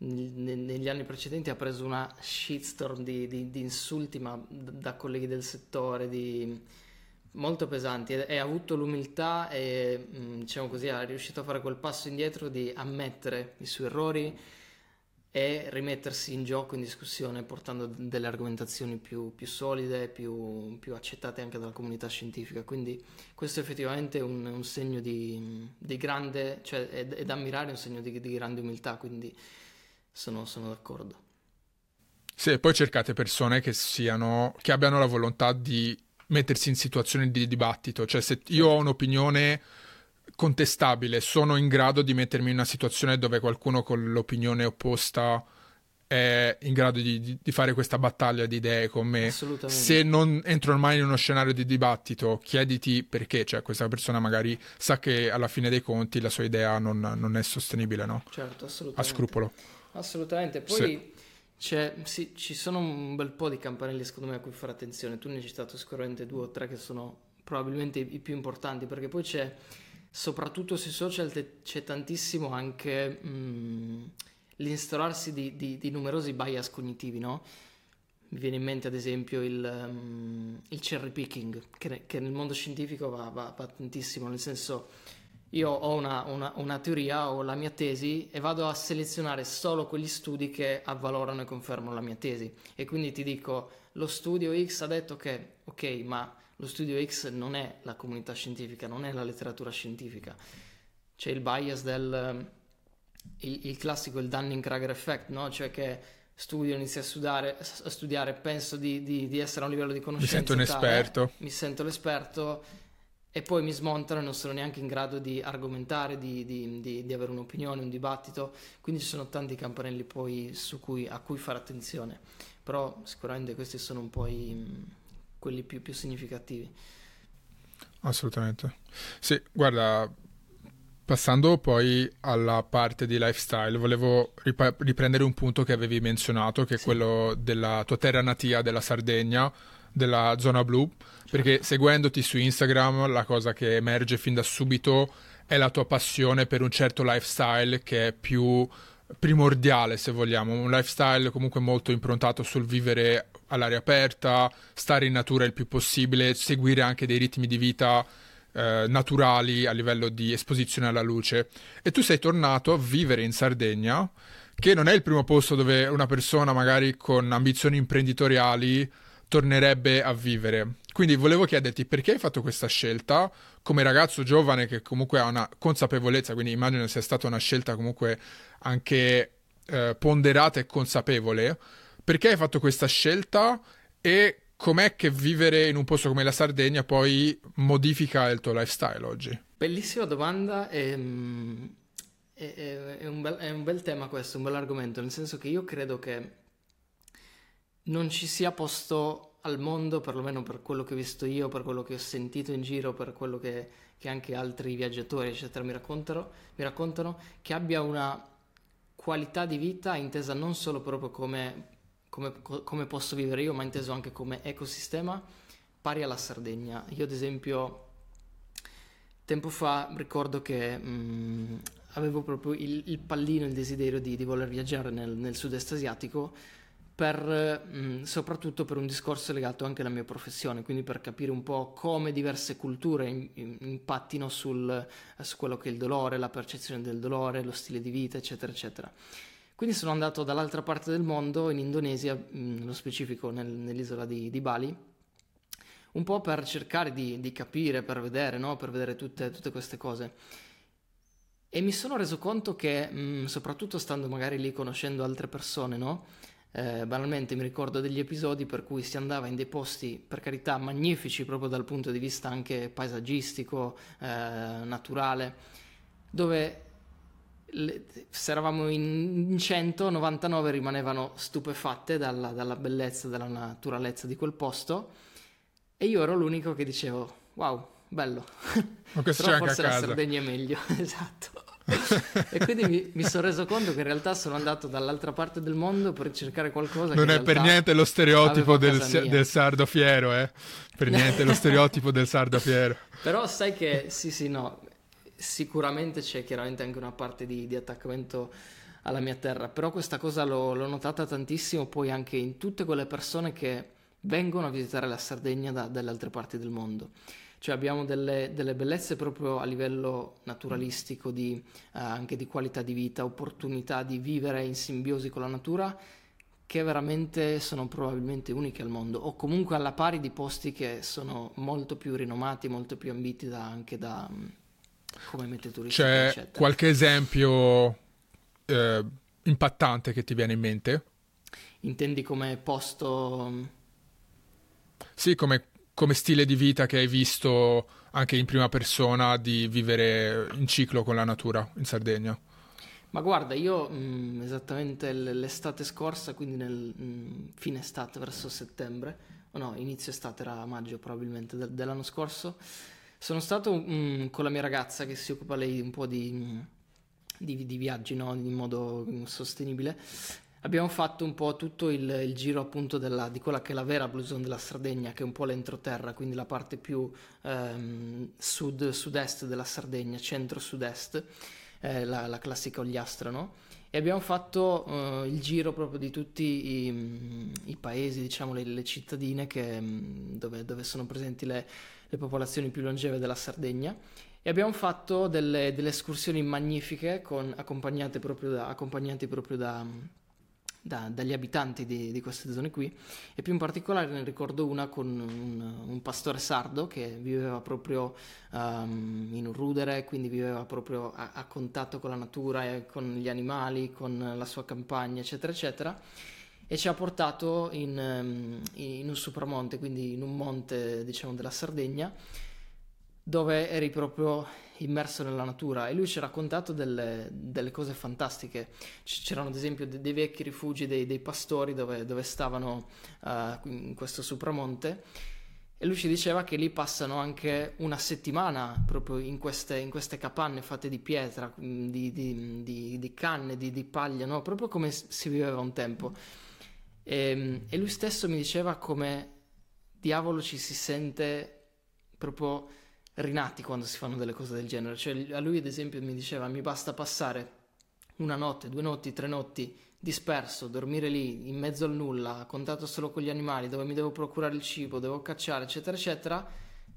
negli anni precedenti ha preso una shitstorm di, di, di insulti, ma da colleghi del settore di... molto pesanti, e ha avuto l'umiltà e, diciamo così, è riuscito a fare quel passo indietro di ammettere i suoi errori e rimettersi in gioco, in discussione, portando delle argomentazioni più, più solide, più, più accettate anche dalla comunità scientifica. Quindi questo è effettivamente un, un segno di, di grande, cioè è, è da ammirare, un segno di, di grande umiltà, quindi Sono, sono d'accordo. Sì, poi cercate persone che siano, che abbiano la volontà di mettersi in situazioni di dibattito. Cioè, se io ho un'opinione contestabile, sono in grado di mettermi in una situazione dove qualcuno con l'opinione opposta è in grado di, di fare questa battaglia di idee con me. Assolutamente. Se non entro ormai in uno scenario di dibattito, chiediti perché, cioè questa persona magari sa che alla fine dei conti la sua idea non, non è sostenibile, no? Certo, assolutamente. A scrupolo. Assolutamente, poi sì. c'è, sì, ci sono un bel po' di campanelli secondo me a cui fare attenzione. Tu ne hai citato sicuramente due o tre che sono probabilmente i, i più importanti, perché poi c'è, soprattutto sui social, te, c'è tantissimo anche mh, l'instaurarsi di, di, di numerosi bias cognitivi, no? Mi viene in mente ad esempio il, um, il cherry picking, che, che nel mondo scientifico va, va, va tantissimo, nel senso... Io ho una, una, una teoria, ho la mia tesi e vado a selezionare solo quegli studi che avvalorano e confermano la mia tesi, e quindi ti dico: lo studio X ha detto che, ok, ma lo studio X non è la comunità scientifica, non è la letteratura scientifica. C'è il bias del il, il classico, il Dunning-Kruger effect, no? Cioè che studio, inizio a studiare, a studiare penso di, di, di essere a un livello di conoscenza, mi sento un esperto, tale, mi sento l'esperto, e poi mi smontano e non sono neanche in grado di argomentare, di, di, di, di avere un'opinione, un dibattito. Quindi ci sono tanti campanelli poi su cui, a cui fare attenzione, però sicuramente questi sono un po' i, quelli più, più significativi. Assolutamente sì. Guarda, passando poi alla parte di lifestyle, volevo ripa- riprendere un punto che avevi menzionato, che è sì. quello della tua terra natia, della Sardegna, della zona blu, certo. perché seguendoti su Instagram la cosa che emerge fin da subito è la tua passione per un certo lifestyle che è più primordiale, se vogliamo, un lifestyle comunque molto improntato sul vivere all'aria aperta, stare in natura il più possibile, seguire anche dei ritmi di vita eh, naturali a livello di esposizione alla luce. E tu sei tornato a vivere in Sardegna, che non è il primo posto dove una persona magari con ambizioni imprenditoriali tornerebbe a vivere. Quindi volevo chiederti perché hai fatto questa scelta come ragazzo giovane, che comunque ha una consapevolezza, quindi immagino sia stata una scelta comunque anche eh, ponderata e consapevole. Perché hai fatto questa scelta e com'è che vivere in un posto come la Sardegna poi modifica il tuo lifestyle oggi? Bellissima domanda, è, è, è, un, bel, è un bel tema questo, un bel argomento, nel senso che io credo che non ci sia posto al mondo, perlomeno per quello che ho visto io, per quello che ho sentito in giro, per quello che, che anche altri viaggiatori eccetera mi raccontano, mi raccontano, che abbia una qualità di vita intesa non solo proprio come, come, come posso vivere io, ma inteso anche come ecosistema pari alla Sardegna. Io ad esempio tempo fa ricordo che mh, avevo proprio il, il pallino, il desiderio di, di voler viaggiare nel, nel sud-est asiatico, per, mh, soprattutto per un discorso legato anche alla mia professione, quindi per capire un po' come diverse culture in, in, impattino sul, su quello che è il dolore, la percezione del dolore, lo stile di vita, eccetera, eccetera. Quindi sono andato dall'altra parte del mondo, in Indonesia, mh, nello specifico nel, nell'isola di, di Bali, un po' per cercare di, di capire, per vedere, no? Per vedere tutte, tutte queste cose. E mi sono reso conto che, mh, soprattutto stando magari lì, conoscendo altre persone, no? Eh, banalmente mi ricordo degli episodi per cui si andava in dei posti, per carità, magnifici proprio dal punto di vista anche paesaggistico, eh, naturale, dove le, se eravamo in centonovantanove rimanevano stupefatte dalla, dalla bellezza, dalla naturalezza di quel posto, e io ero l'unico che dicevo wow, bello, ma questo però c'è forse anche a casa. La Sardegna è meglio. Esatto. E quindi mi, mi sono reso conto che in realtà sono andato dall'altra parte del mondo per cercare qualcosa non che è per niente lo stereotipo del, del sardo fiero, eh? Per niente lo stereotipo del sardo fiero. Però sai che sì sì no, sicuramente c'è chiaramente anche una parte di, di attaccamento alla mia terra, però questa cosa l'ho, l'ho notata tantissimo poi anche in tutte quelle persone che vengono a visitare la Sardegna da, dalle altre parti del mondo. Cioè abbiamo delle, delle bellezze proprio a livello naturalistico, di, eh, anche di qualità di vita, opportunità di vivere in simbiosi con la natura, che veramente sono probabilmente uniche al mondo, o comunque alla pari di posti che sono molto più rinomati, molto più ambiti da, anche da come mete turistica. C'è eccetera. Qualche esempio eh, impattante che ti viene in mente? Intendi come posto... Sì, come, come stile di vita che hai visto anche in prima persona, di vivere in ciclo con la natura in Sardegna. Ma guarda, io mh, esattamente l'estate scorsa, quindi nel mh, fine estate verso settembre, o no, inizio estate, era maggio probabilmente de- dell'anno scorso, sono stato mh, con la mia ragazza, che si occupa lei un po' di, di, di viaggi, no? In modo mh, sostenibile. Abbiamo fatto un po' tutto il, il giro appunto della, di quella che è la vera Blue Zone della Sardegna, che è un po' l'entroterra, quindi la parte più ehm, sud, sud-est della Sardegna, centro-sud-est, eh, la, la classica Ogliastra, no? E abbiamo fatto eh, il giro proprio di tutti i, i paesi, diciamo le, le cittadine che, dove, dove sono presenti le, le popolazioni più longeve della Sardegna. E abbiamo fatto delle, delle escursioni magnifiche, con, accompagnate proprio da... accompagnati proprio da Da, dagli abitanti di, di queste zone qui, e più in particolare ne ricordo una con un, un pastore sardo che viveva proprio um, in un rudere, quindi viveva proprio a, a contatto con la natura e con gli animali, con la sua campagna eccetera eccetera, e ci ha portato in, in un supramonte, quindi in un monte diciamo della Sardegna, dove eri proprio immerso nella natura, e lui ci ha raccontato delle, delle cose fantastiche. C'erano ad esempio dei, dei vecchi rifugi dei, dei pastori dove, dove stavano uh, in questo supramonte, e lui ci diceva che lì passano anche una settimana proprio in queste, in queste capanne fatte di pietra, di, di, di, di canne, di, di paglia, no? Proprio come si viveva un tempo, e, e lui stesso mi diceva come diavolo ci si sente proprio rinati quando si fanno delle cose del genere. Cioè a lui ad esempio mi diceva mi basta passare una notte, due notti, tre notti disperso, dormire lì in mezzo al nulla, a contatto solo con gli animali, dove mi devo procurare il cibo, devo cacciare eccetera eccetera,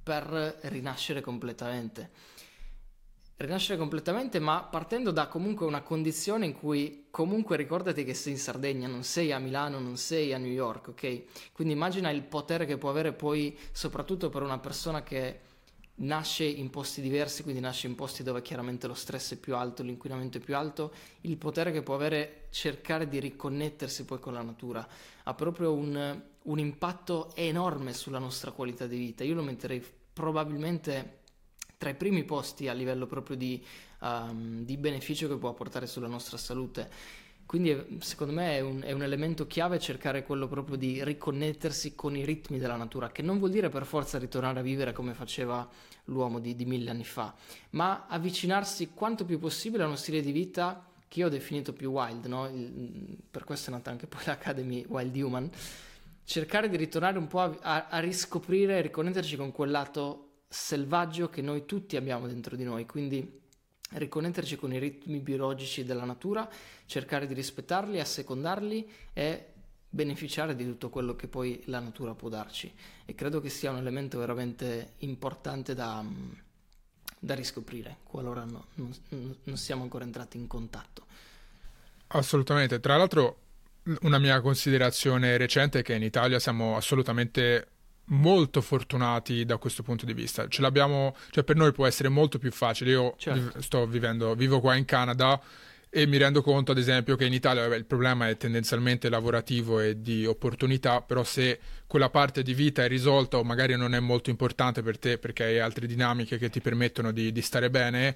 per rinascere completamente rinascere completamente ma partendo da comunque una condizione in cui comunque ricordati che sei in Sardegna, non sei a Milano, non sei a New York, ok? Quindi immagina il potere che può avere poi, soprattutto per una persona che nasce in posti diversi, quindi nasce in posti dove chiaramente lo stress è più alto, l'inquinamento è più alto, il potere che può avere cercare di riconnettersi poi con la natura ha proprio un, un impatto enorme sulla nostra qualità di vita. Io lo metterei probabilmente tra i primi posti a livello proprio di, um, di beneficio che può apportare sulla nostra salute. Quindi secondo me è un, è un elemento chiave cercare quello proprio di riconnettersi con i ritmi della natura, che non vuol dire per forza ritornare a vivere come faceva l'uomo di, di mille anni fa, ma avvicinarsi quanto più possibile a uno stile di vita che io ho definito più wild, no? Il, per questo è nata anche poi l'Academy Wild Human, cercare di ritornare un po' a, a, a riscoprire e riconnetterci con quel lato selvaggio che noi tutti abbiamo dentro di noi, quindi riconnetterci con i ritmi biologici della natura, cercare di rispettarli, assecondarli e beneficiare di tutto quello che poi la natura può darci, e credo che sia un elemento veramente importante da, da riscoprire qualora no, non, non siamo ancora entrati in contatto. Assolutamente, tra l'altro una mia considerazione recente è che in Italia siamo assolutamente molto fortunati da questo punto di vista, ce l'abbiamo, cioè per noi può essere molto più facile. Io certo. sto vivendo vivo qua in Canada e mi rendo conto ad esempio che in Italia beh, il problema è tendenzialmente lavorativo e di opportunità, però se quella parte di vita è risolta o magari non è molto importante per te perché hai altre dinamiche che ti permettono di, di stare bene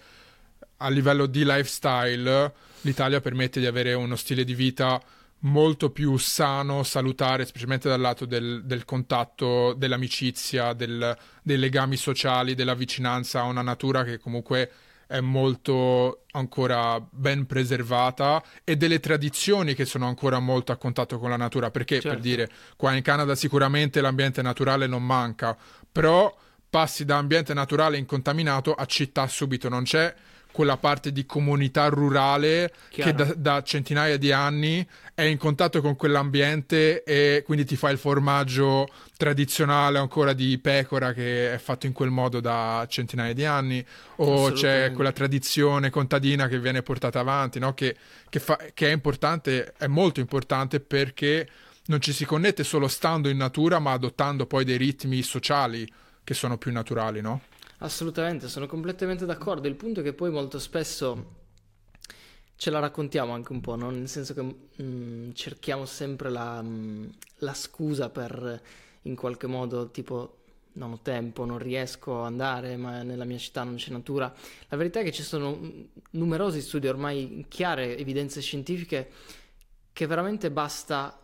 a livello di lifestyle, l'Italia permette di avere uno stile di vita molto più sano, salutare, specialmente dal lato del, del contatto, dell'amicizia, del, dei legami sociali, della vicinanza a una natura che comunque è molto ancora ben preservata e delle tradizioni che sono ancora molto a contatto con la natura, perché certo. per dire, qua in Canada sicuramente l'ambiente naturale non manca, però passi da ambiente naturale incontaminato a città subito, non c'è quella parte di comunità rurale Chiaro. che da, da centinaia di anni è in contatto con quell'ambiente e quindi ti fa il formaggio tradizionale ancora di pecora che è fatto in quel modo da centinaia di anni, o c'è quella tradizione contadina che viene portata avanti, no? che, che, fa, che è importante, è molto importante perché non ci si connette solo stando in natura ma adottando poi dei ritmi sociali che sono più naturali, no? Assolutamente, sono completamente d'accordo. Il punto è che poi molto spesso ce la raccontiamo anche un po', no? Nel senso che mh, cerchiamo sempre la, mh, la scusa per, in qualche modo, tipo non ho tempo, non riesco ad andare, ma nella mia città non c'è natura. La verità è che ci sono numerosi studi ormai, chiare evidenze scientifiche, che veramente basta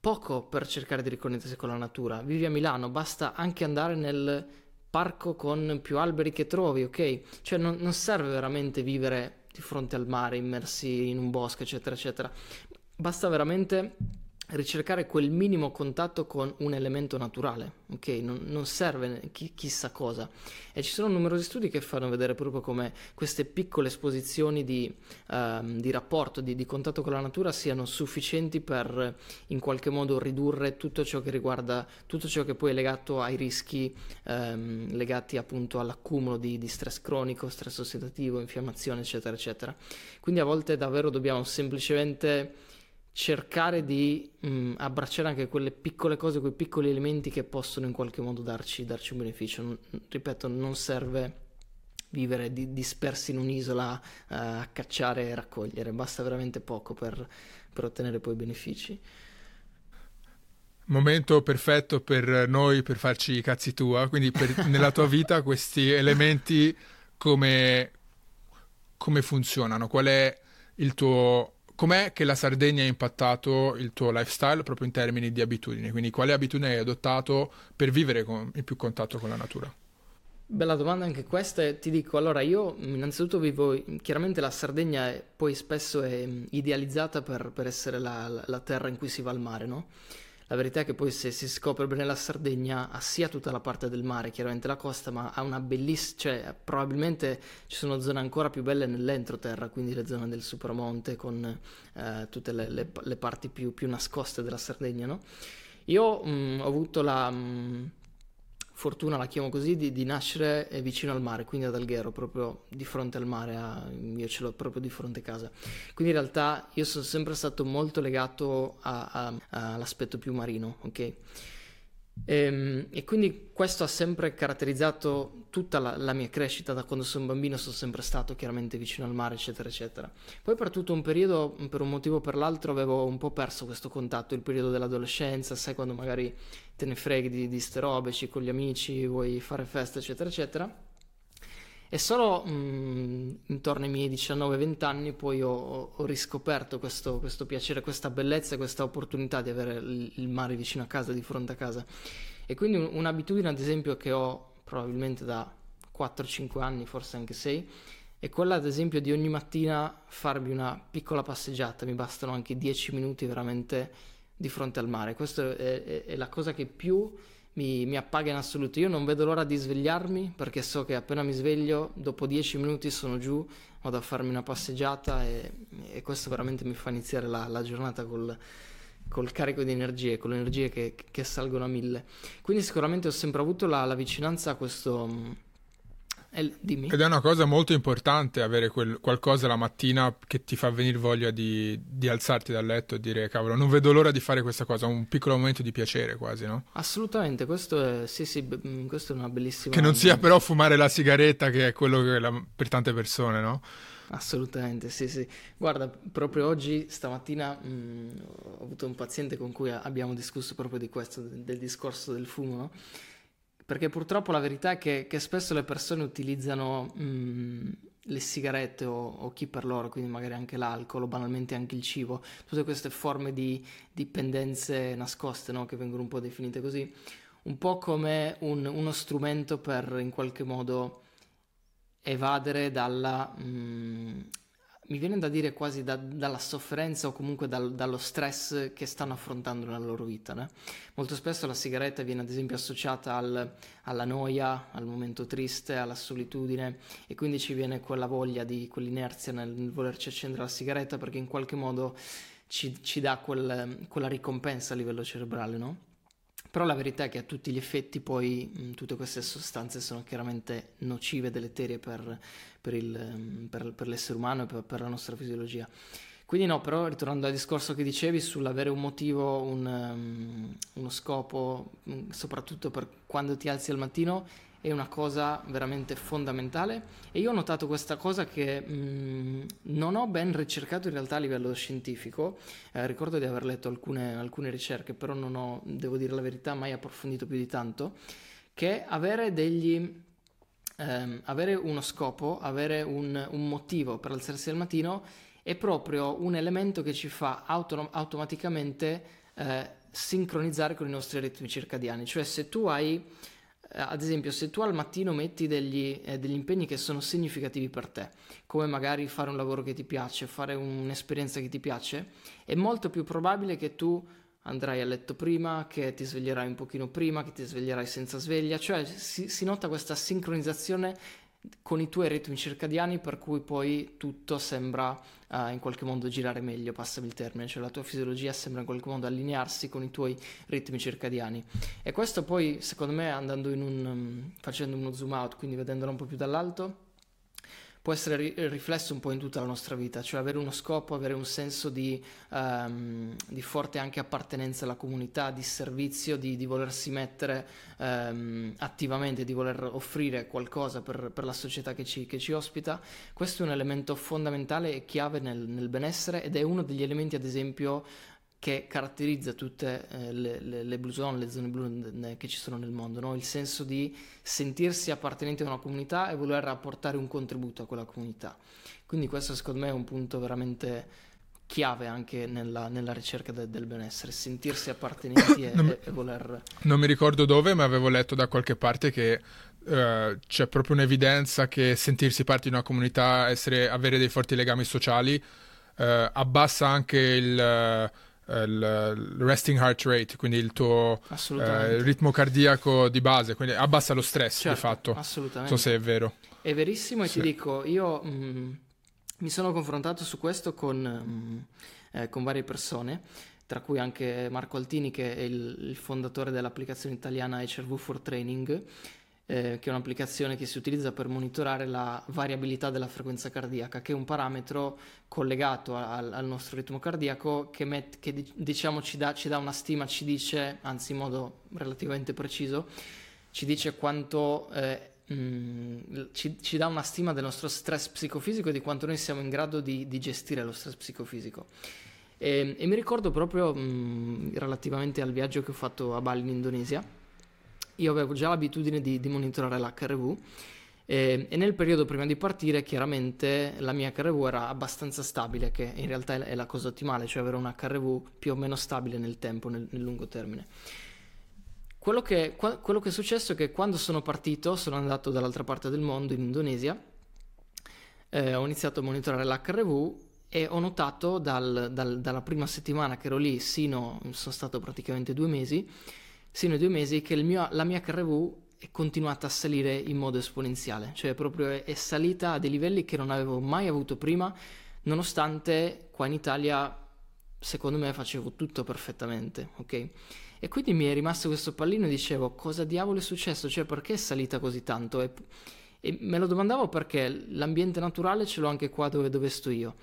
poco per cercare di riconnettersi con la natura. Vivi a Milano, basta anche andare nel parco con più alberi che trovi, ok? Cioè non, non serve veramente vivere di fronte al mare, immersi in un bosco, eccetera, eccetera. Basta veramente ricercare quel minimo contatto con un elemento naturale, ok? Non, non serve chi, chissà cosa. E ci sono numerosi studi che fanno vedere proprio come queste piccole esposizioni di, ehm, di rapporto, di, di contatto con la natura siano sufficienti per in qualche modo ridurre tutto ciò che riguarda, tutto ciò che poi è legato ai rischi ehm, legati appunto all'accumulo di, di stress cronico, stress ossidativo, infiammazione, eccetera, eccetera. Quindi a volte davvero dobbiamo semplicemente cercare di mh, abbracciare anche quelle piccole cose, quei piccoli elementi che possono in qualche modo darci, darci un beneficio. Non, ripeto, non serve vivere di, dispersi in un'isola uh, a cacciare e raccogliere, basta veramente poco per, per ottenere poi benefici. Momento perfetto per noi per farci i cazzi tua, quindi per, nella tua vita questi elementi come, come funzionano? Qual è il tuo... Com'è che la Sardegna ha impattato il tuo lifestyle proprio in termini di abitudini? Quindi quale abitudine hai adottato per vivere con, in più contatto con la natura? Bella domanda anche questa, ti dico, allora io innanzitutto vivo, chiaramente la Sardegna è, poi spesso è idealizzata per, per essere la, la terra in cui si va al mare, no? La verità è che poi se si scopre bene la Sardegna ha sia tutta la parte del mare, chiaramente la costa, ma ha una bellissima, cioè probabilmente ci sono zone ancora più belle nell'entroterra, quindi le zone del Supramonte con eh, tutte le, le, le parti più, più nascoste della Sardegna, no? Io mh, ho avuto la mh, fortuna, la chiamo così, di, di nascere vicino al mare, quindi ad Alghero, proprio di fronte al mare, a, io ce l'ho proprio di fronte a casa, quindi in realtà io sono sempre stato molto legato all'aspetto più marino, ok? E, e quindi questo ha sempre caratterizzato tutta la, la mia crescita, da quando sono bambino sono sempre stato chiaramente vicino al mare, eccetera eccetera. Poi per tutto un periodo, per un motivo o per l'altro, avevo un po' perso questo contatto, il periodo dell'adolescenza, sai, quando magari te ne freghi di, di ste robe, ci con gli amici, vuoi fare festa, eccetera eccetera. E solo mh, intorno ai miei diciannove venti anni poi ho, ho riscoperto questo, questo piacere, questa bellezza, questa opportunità di avere il mare vicino a casa, di fronte a casa. E quindi un'abitudine, ad esempio, che ho probabilmente da quattro cinque anni, forse anche sei, è quella, ad esempio, di ogni mattina farmi una piccola passeggiata. Mi bastano anche dieci minuti veramente di fronte al mare. Questa è, è, è la cosa che più mi, mi appaga in assoluto. Io non vedo l'ora di svegliarmi, perché so che appena mi sveglio, dopo dieci minuti sono giù, vado a farmi una passeggiata, e, e questo veramente mi fa iniziare la, la giornata col... col carico di energie, con le energie che, che salgono a mille. Quindi sicuramente ho sempre avuto la, la vicinanza a questo. El, dimmi. Ed è una cosa molto importante avere quel, qualcosa la mattina che ti fa venire voglia di, di alzarti dal letto e dire cavolo, non vedo l'ora di fare questa cosa, un piccolo momento di piacere quasi, no? Assolutamente, questo è, sì, sì, b- questo è una bellissima... Che non sia però fumare la sigaretta, che è quello che la, per tante persone, no? Assolutamente, sì, sì. Guarda, proprio oggi, stamattina, mh, ho avuto un paziente con cui abbiamo discusso proprio di questo, del discorso del fumo, no? Perché purtroppo la verità è che, che spesso le persone utilizzano mh, le sigarette o, o chi per loro, quindi magari anche l'alcol, o banalmente anche il cibo, tutte queste forme di dipendenze nascoste, no? Che vengono un po' definite così, un po' come un, uno strumento per in qualche modo... evadere dalla, mh, mi viene da dire quasi da, dalla sofferenza, o comunque dal, dallo stress che stanno affrontando nella loro vita, né? Molto spesso la sigaretta viene ad esempio associata al, alla noia, al momento triste, alla solitudine, e quindi ci viene quella voglia, di quell'inerzia nel, nel volerci accendere la sigaretta, perché in qualche modo ci, ci dà quel, quella ricompensa a livello cerebrale, no? Però la verità è che a tutti gli effetti poi mh, tutte queste sostanze sono chiaramente nocive, deleterie per, per, il, per, per l'essere umano e per, per la nostra fisiologia. Quindi no, però ritornando al discorso che dicevi sull'avere un motivo, un, um, uno scopo, mh, soprattutto per quando ti alzi al mattino, è una cosa veramente fondamentale. E io ho notato questa cosa che mh, non ho ben ricercato in realtà a livello scientifico, eh, ricordo di aver letto alcune, alcune ricerche, però non ho, devo dire la verità, mai approfondito più di tanto, che avere degli ehm, avere uno scopo, avere un, un motivo per alzarsi al mattino è proprio un elemento che ci fa autom- automaticamente eh, sincronizzare con i nostri ritmi circadiani. Cioè se tu hai Ad esempio, se tu al mattino metti degli, eh, degli impegni che sono significativi per te, come magari fare un lavoro che ti piace, fare un'esperienza che ti piace, è molto più probabile che tu andrai a letto prima, che ti sveglierai un pochino prima, che ti sveglierai senza sveglia. Cioè si, si nota questa sincronizzazione con i tuoi ritmi circadiani, per cui poi tutto sembra eh, in qualche modo girare meglio, passami il termine, cioè la tua fisiologia sembra in qualche modo allinearsi con i tuoi ritmi circadiani. E questo poi, secondo me, andando in un um, facendo uno zoom out, quindi vedendolo un po' più dall'alto, può essere ri- riflesso un po' in tutta la nostra vita, cioè avere uno scopo, avere un senso di, um, di forte anche appartenenza alla comunità, di servizio, di, di volersi mettere um, attivamente, di voler offrire qualcosa per, per la società che ci, che ci ospita. Questo è un elemento fondamentale e chiave nel, nel benessere, ed è uno degli elementi, ad esempio, che caratterizza tutte eh, le, le, le blue zone, le zone blu che ci sono nel mondo, no? Il senso di sentirsi appartenente a una comunità e voler apportare un contributo a quella comunità. Quindi questo secondo me è un punto veramente chiave anche nella, nella ricerca de, del benessere, sentirsi appartenenti e, mi, e voler... Non mi ricordo dove, ma avevo letto da qualche parte che Uh, c'è proprio un'evidenza che sentirsi parte di una comunità, essere, avere dei forti legami sociali, uh, abbassa anche il... Uh, il resting heart rate, quindi il tuo eh, ritmo cardiaco di base, quindi abbassa lo stress, certo, di fatto. Assolutamente. Non so se è vero. È verissimo, e sì. Ti dico, io mh, mi sono confrontato su questo con, mh, eh, con varie persone, tra cui anche Marco Altini, che è il, il fondatore dell'applicazione italiana H R V for Training, eh, che è un'applicazione che si utilizza per monitorare la variabilità della frequenza cardiaca, che è un parametro collegato al, al nostro ritmo cardiaco che, met, che diciamo ci dà, ci dà una stima, ci dice, anzi in modo relativamente preciso, ci dice quanto eh, mh, ci, ci dà una stima del nostro stress psicofisico e di quanto noi siamo in grado di, di gestire lo stress psicofisico. E, e mi ricordo proprio mh, relativamente al viaggio che ho fatto a Bali in Indonesia. Io avevo già l'abitudine di, di monitorare l'H R V E, e nel periodo prima di partire chiaramente la mia acca erre vu era abbastanza stabile, che in realtà è la cosa ottimale, cioè avere un acca erre vu più o meno stabile nel tempo, nel, nel lungo termine. Quello che, qua, quello che è successo è che quando sono partito, sono andato dall'altra parte del mondo, in Indonesia, eh, ho iniziato a monitorare l'acca erre vu e ho notato dal, dal, dalla prima settimana che ero lì, sino, sono stato praticamente due mesi, sino ai due mesi che il mio, la mia acca erre vu è continuata a salire in modo esponenziale, cioè proprio è, è salita a dei livelli che non avevo mai avuto prima, nonostante qua in Italia secondo me facevo tutto perfettamente, ok? E quindi mi è rimasto questo pallino e dicevo, cosa diavolo è successo? Cioè, perché è salita così tanto? E, e me lo domandavo perché l'ambiente naturale ce l'ho anche qua dove, dove sto io.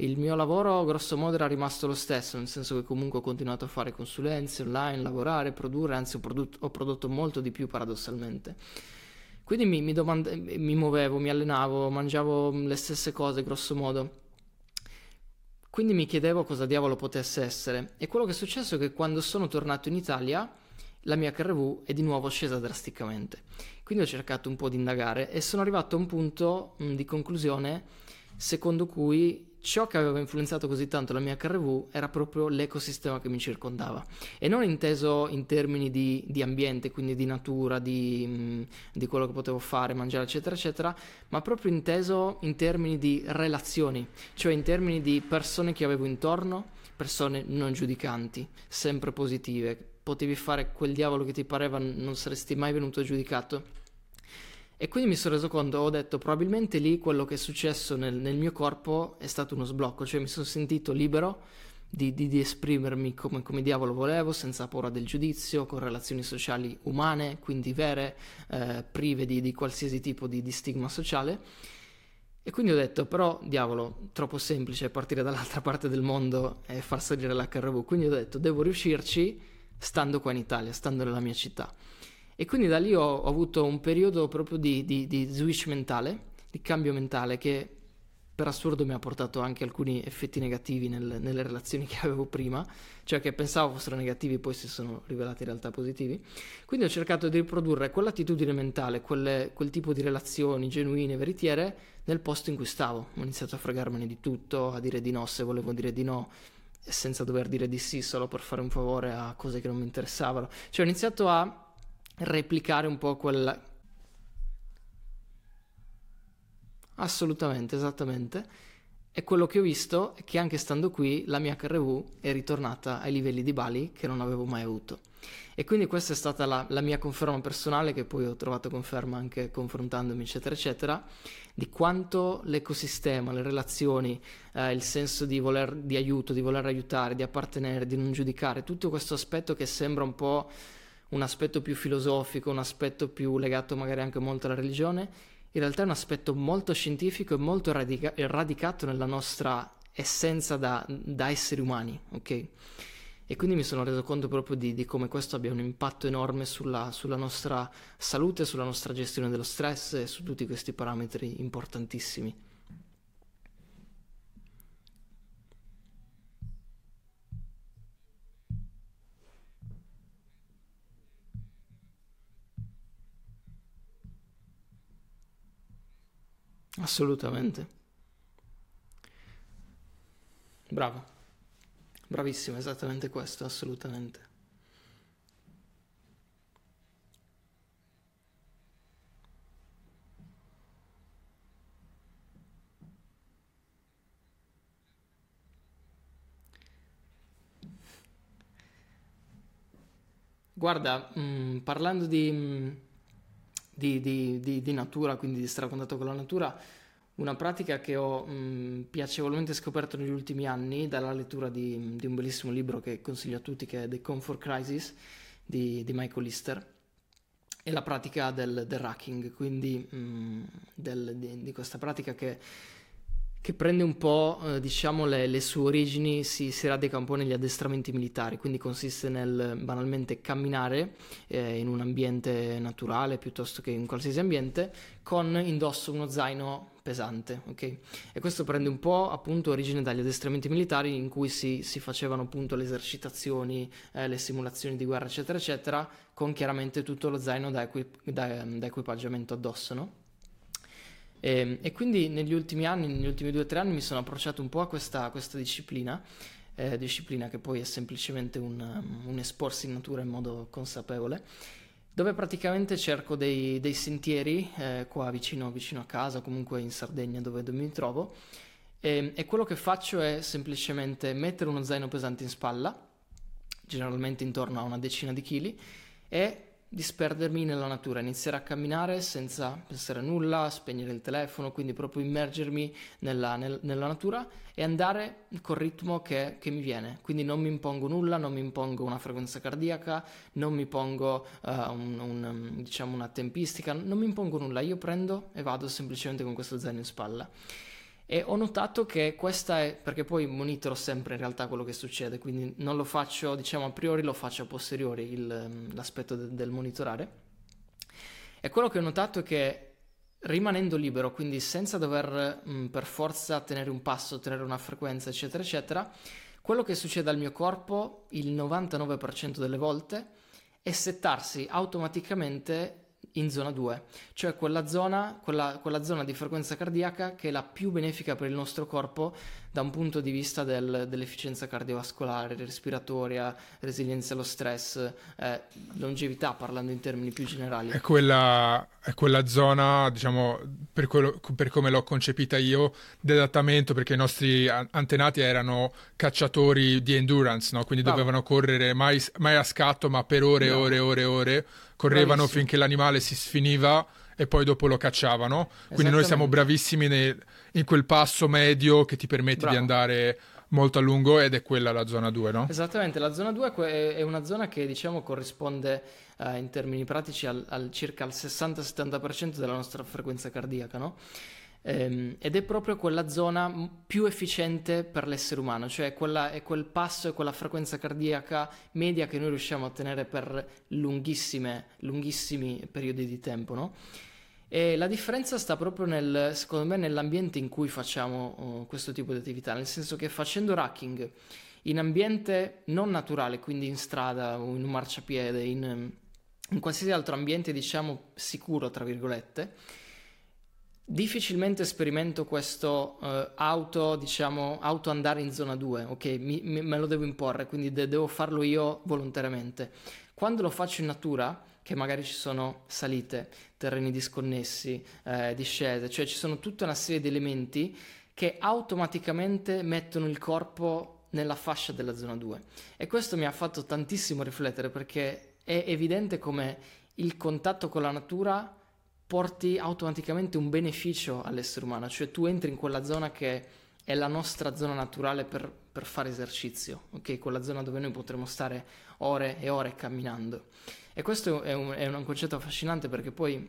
Il mio lavoro grosso modo era rimasto lo stesso, nel senso che comunque ho continuato a fare consulenze online, lavorare, produrre, anzi ho prodotto, ho prodotto molto di più paradossalmente. Quindi mi, mi, domanda, mi muovevo, mi allenavo, mangiavo le stesse cose grosso modo. Quindi mi chiedevo cosa diavolo potesse essere. E quello che è successo è che quando sono tornato in Italia la mia acca erre vu è di nuovo scesa drasticamente. Quindi ho cercato un po' di indagare e sono arrivato a un punto mh, di conclusione secondo cui ciò che aveva influenzato così tanto la mia acca erre vu era proprio l'ecosistema che mi circondava, e non inteso in termini di, di ambiente, quindi di natura, di, di quello che potevo fare, mangiare eccetera eccetera, ma proprio inteso in termini di relazioni, cioè in termini di persone che avevo intorno, persone non giudicanti, sempre positive, potevi fare quel diavolo che ti pareva, non saresti mai venuto giudicato. E quindi mi sono reso conto, ho detto probabilmente lì quello che è successo nel, nel mio corpo è stato uno sblocco, cioè mi sono sentito libero di, di, di esprimermi come, come diavolo volevo, senza paura del giudizio, con relazioni sociali umane, quindi vere, eh, prive di, di qualsiasi tipo di, di stigma sociale. E quindi ho detto, però diavolo, troppo semplice partire dall'altra parte del mondo e far salire l'acca erre vu, quindi ho detto devo riuscirci stando qua in Italia, stando nella mia città. E quindi da lì ho, ho avuto un periodo proprio di, di, di switch mentale, di cambio mentale, che per assurdo mi ha portato anche alcuni effetti negativi nel, nelle relazioni che avevo prima, cioè che pensavo fossero negativi poi si sono rivelati in realtà positivi. Quindi ho cercato di riprodurre quell'attitudine mentale, quelle, quel tipo di relazioni genuine, veritiere, nel posto in cui stavo. Ho iniziato a fregarmene di tutto, a dire di no se volevo dire di no, senza dover dire di sì solo per fare un favore a cose che non mi interessavano. Cioè ho iniziato a replicare un po' quella... Assolutamente, esattamente. E quello che ho visto è che anche stando qui la mia acca erre vu è ritornata ai livelli di Bali che non avevo mai avuto. E quindi questa è stata la, la mia conferma personale, che poi ho trovato conferma anche confrontandomi eccetera eccetera, di quanto l'ecosistema, le relazioni, eh, il senso di voler di aiuto, di voler aiutare, di appartenere, di non giudicare, tutto questo aspetto che sembra un po' un aspetto più filosofico, un aspetto più legato magari anche molto alla religione, in realtà è un aspetto molto scientifico e molto radica- radicato nella nostra essenza da, da esseri umani, ok? E quindi mi sono reso conto proprio di, di come questo abbia un impatto enorme sulla, sulla nostra salute, sulla nostra gestione dello stress e su tutti questi parametri importantissimi. Assolutamente. Bravo. Bravissimo, esattamente questo, assolutamente. Guarda, mh, parlando di... mh, Di, di, di, di natura, quindi di stare a contatto con la natura, una pratica che ho mh, piacevolmente scoperto negli ultimi anni dalla lettura di, di un bellissimo libro che consiglio a tutti, che è The Comfort Crisis di, di Michael Lister, è la pratica del, del rucking, quindi mh, del, di, di questa pratica che, che prende un po' eh, diciamo le, le sue origini, si, si radica un po' negli addestramenti militari, quindi consiste nel banalmente camminare eh, in un ambiente naturale piuttosto che in qualsiasi ambiente con indosso uno zaino pesante, ok? E questo prende un po' appunto origine dagli addestramenti militari in cui si, si facevano appunto le esercitazioni, eh, le simulazioni di guerra eccetera eccetera, con chiaramente tutto lo zaino da, equip- da, da equipaggiamento addosso, no? E, e quindi negli ultimi anni, negli ultimi due o tre anni mi sono approcciato un po' a questa, a questa disciplina, eh, disciplina che poi è semplicemente un, un esporsi in natura in modo consapevole, dove praticamente cerco dei, dei sentieri eh, qua vicino, vicino a casa, comunque in Sardegna dove, dove mi trovo, e, e quello che faccio è semplicemente mettere uno zaino pesante in spalla, generalmente intorno a una decina di chili, e disperdermi nella natura, iniziare a camminare senza pensare a nulla, spegnere il telefono, quindi proprio immergermi nella, nel, nella natura e andare col ritmo che, che mi viene, quindi non mi impongo nulla, non mi impongo una frequenza cardiaca, non mi pongo uh, un, un, diciamo una tempistica, non mi impongo nulla, io prendo e vado semplicemente con questo zaino in spalla. E ho notato che questa è, perché poi monitoro sempre in realtà quello che succede, quindi non lo faccio diciamo a priori, lo faccio a posteriori il, l'aspetto de, del monitorare, e quello che ho notato è che rimanendo libero, quindi senza dover mh, per forza tenere un passo, tenere una frequenza eccetera eccetera, quello che succede al mio corpo il novantanove per cento delle volte è settarsi automaticamente in zona due, cioè quella zona, quella, quella zona di frequenza cardiaca che è la più benefica per il nostro corpo da un punto di vista del, dell'efficienza cardiovascolare, respiratoria, resilienza allo stress, eh, longevità, parlando in termini più generali. È quella, è quella zona, diciamo, per, quello, per come l'ho concepita io, d'adattamento, perché i nostri antenati erano cacciatori di endurance, no? Quindi ah. dovevano correre mai, mai a scatto, ma per ore e no. ore ore ore, correvano Bravissimo. finché l'animale si sfiniva e poi dopo lo cacciavano. Quindi noi siamo bravissimi nel, in quel passo medio che ti permette Bravo. di andare molto a lungo, ed è quella la zona due, no? Esattamente, la zona due è una zona che diciamo corrisponde eh, in termini pratici al, al circa al sessanta settanta per cento della nostra frequenza cardiaca, no? Ehm, ed è proprio quella zona più efficiente per l'essere umano, cioè quella, è quel passo e quella frequenza cardiaca media che noi riusciamo a tenere per lunghissime, lunghissimi periodi di tempo, no? E la differenza sta proprio nel, secondo me, nell'ambiente in cui facciamo uh, questo tipo di attività, nel senso che facendo rucking in ambiente non naturale, quindi in strada o in un marciapiede, in, in qualsiasi altro ambiente diciamo sicuro tra virgolette, difficilmente sperimento questo uh, auto diciamo auto andare in zona due, ok, mi, mi, me lo devo imporre, quindi de- devo farlo io volontariamente. Quando lo faccio in natura, che magari ci sono salite, terreni disconnessi, eh, discese, cioè ci sono tutta una serie di elementi che automaticamente mettono il corpo nella fascia della zona due, e questo mi ha fatto tantissimo riflettere, perché è evidente come il contatto con la natura porti automaticamente un beneficio all'essere umano, cioè tu entri in quella zona che è la nostra zona naturale per, per fare esercizio, ok? Quella zona dove noi potremo stare ore e ore camminando. E questo è un, è un concetto affascinante, perché poi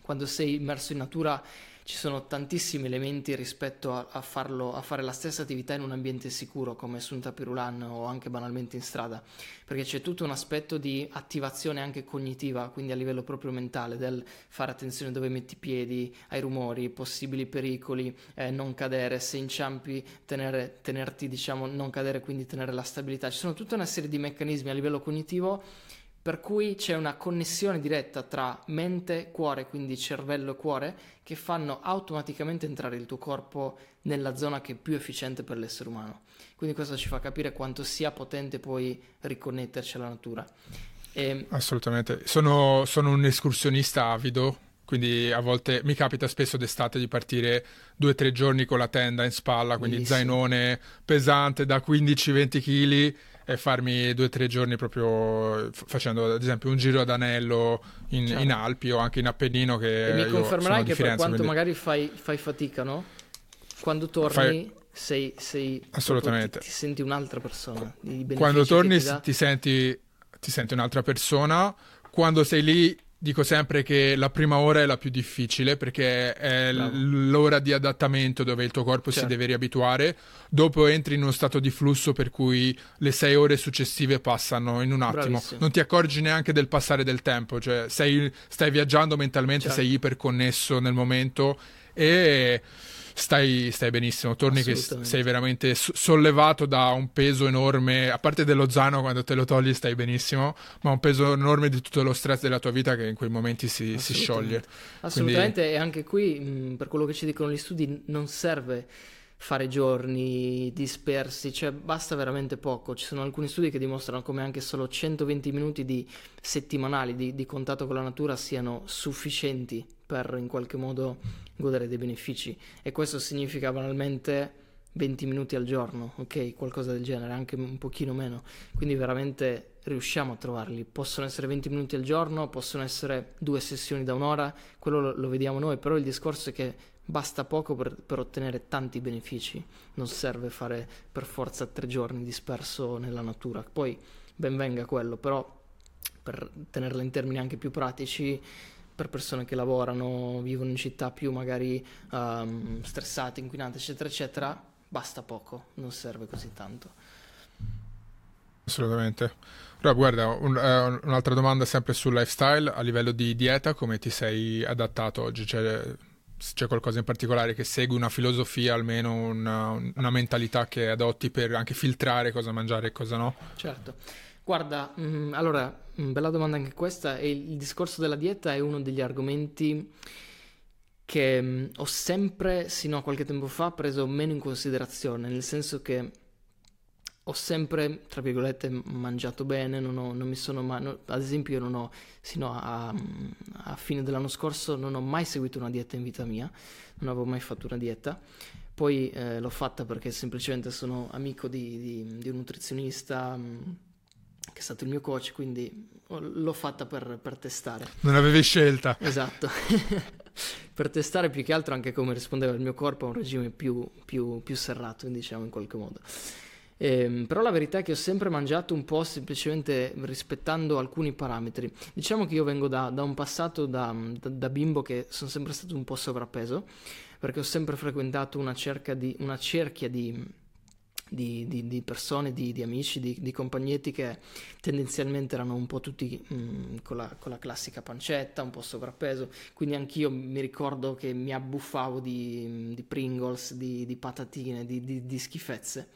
quando sei immerso in natura ci sono tantissimi elementi rispetto a, a, farlo, a fare la stessa attività in un ambiente sicuro come su un tapirulan o anche banalmente in strada, perché c'è tutto un aspetto di attivazione anche cognitiva, quindi a livello proprio mentale, del fare attenzione dove metti i piedi, ai rumori, possibili pericoli, eh, non cadere, se inciampi tenere, tenerti diciamo non cadere, quindi tenere la stabilità. Ci sono tutta una serie di meccanismi a livello cognitivo per cui c'è una connessione diretta tra mente e cuore, quindi cervello e cuore, che fanno automaticamente entrare il tuo corpo nella zona che è più efficiente per l'essere umano. Quindi questo ci fa capire quanto sia potente poi riconnetterci alla natura. E... Assolutamente. Sono, sono un escursionista avido, quindi a volte mi capita spesso d'estate di partire due o tre giorni con la tenda in spalla, quindi Bellissimo. zainone pesante da quindici venti chili, e farmi due o tre giorni proprio facendo ad esempio un giro ad anello in, certo. in Alpi o anche in Appennino, che e mi confermerai che Firenze, per quanto quindi... magari fai, fai fatica, no? Quando torni fai... sei, sei assolutamente ti, ti senti un'altra persona. Quando torni ti, dà... ti senti ti senti un'altra persona. Quando sei lì, dico sempre che la prima ora è la più difficile, perché è l- l'ora di adattamento dove il tuo corpo certo. si deve riabituare. Dopo entri in uno stato di flusso per cui le sei ore successive passano in un attimo. Bravissimo. Non ti accorgi neanche del passare del tempo, cioè sei, stai viaggiando mentalmente, certo. sei iperconnesso nel momento e stai, stai benissimo, torni che sei veramente sollevato da un peso enorme, a parte dello zaino quando te lo togli stai benissimo, ma un peso enorme di tutto lo stress della tua vita che in quei momenti si, si scioglie. Assolutamente. Quindi... e anche qui mh, per quello che ci dicono gli studi non serve fare giorni dispersi, cioè basta veramente poco. Ci sono alcuni studi che dimostrano come anche solo centoventi minuti di settimanali di, di contatto con la natura siano sufficienti per in qualche modo godere dei benefici, e questo significa banalmente venti minuti al giorno, ok, qualcosa del genere, anche un pochino meno, quindi veramente riusciamo a trovarli. Possono essere venti minuti al giorno, possono essere due sessioni da un'ora, quello lo, lo vediamo noi, però il discorso è che basta poco per, per ottenere tanti benefici, non serve fare per forza tre giorni disperso nella natura. Poi ben venga quello, però per tenerla in termini anche più pratici, per persone che lavorano, vivono in città più magari um, stressate, inquinate, eccetera eccetera, basta poco, non serve così tanto. Assolutamente. Rob, guarda, un, uh, un'altra domanda sempre sul lifestyle, a livello di dieta come ti sei adattato oggi? Cioè, c'è qualcosa in particolare che segui, una filosofia, almeno una, una mentalità che adotti per anche filtrare cosa mangiare e cosa no? Certo, guarda, mh, allora, mh, bella domanda anche questa, e il discorso della dieta è uno degli argomenti che mh, ho sempre, sino a qualche tempo fa, preso meno in considerazione, nel senso che ho sempre, tra virgolette, mangiato bene, non, ho, non mi sono mai, no, ad esempio io non ho, sino a, a fine dell'anno scorso non ho mai seguito una dieta in vita mia, non avevo mai fatto una dieta, poi eh, l'ho fatta perché semplicemente sono amico di, di, di un nutrizionista mh, che è stato il mio coach, quindi l'ho fatta per, per testare. Non avevi scelta. Esatto. Per testare più che altro anche come rispondeva il mio corpo a un regime più, più, più serrato, diciamo, in qualche modo. Eh, però la verità è che ho sempre mangiato un po' semplicemente rispettando alcuni parametri. Diciamo che io vengo da, da un passato da, da, da bimbo che sono sempre stato un po' sovrappeso, perché ho sempre frequentato una, cerca di, una cerchia di, di, di, di persone, di, di amici, di, di compagnetti che tendenzialmente erano un po' tutti mh, con, la, con la classica pancetta, un po' sovrappeso, quindi anch'io mi ricordo che mi abbuffavo di, di Pringles, di, di patatine, di, di, di schifezze.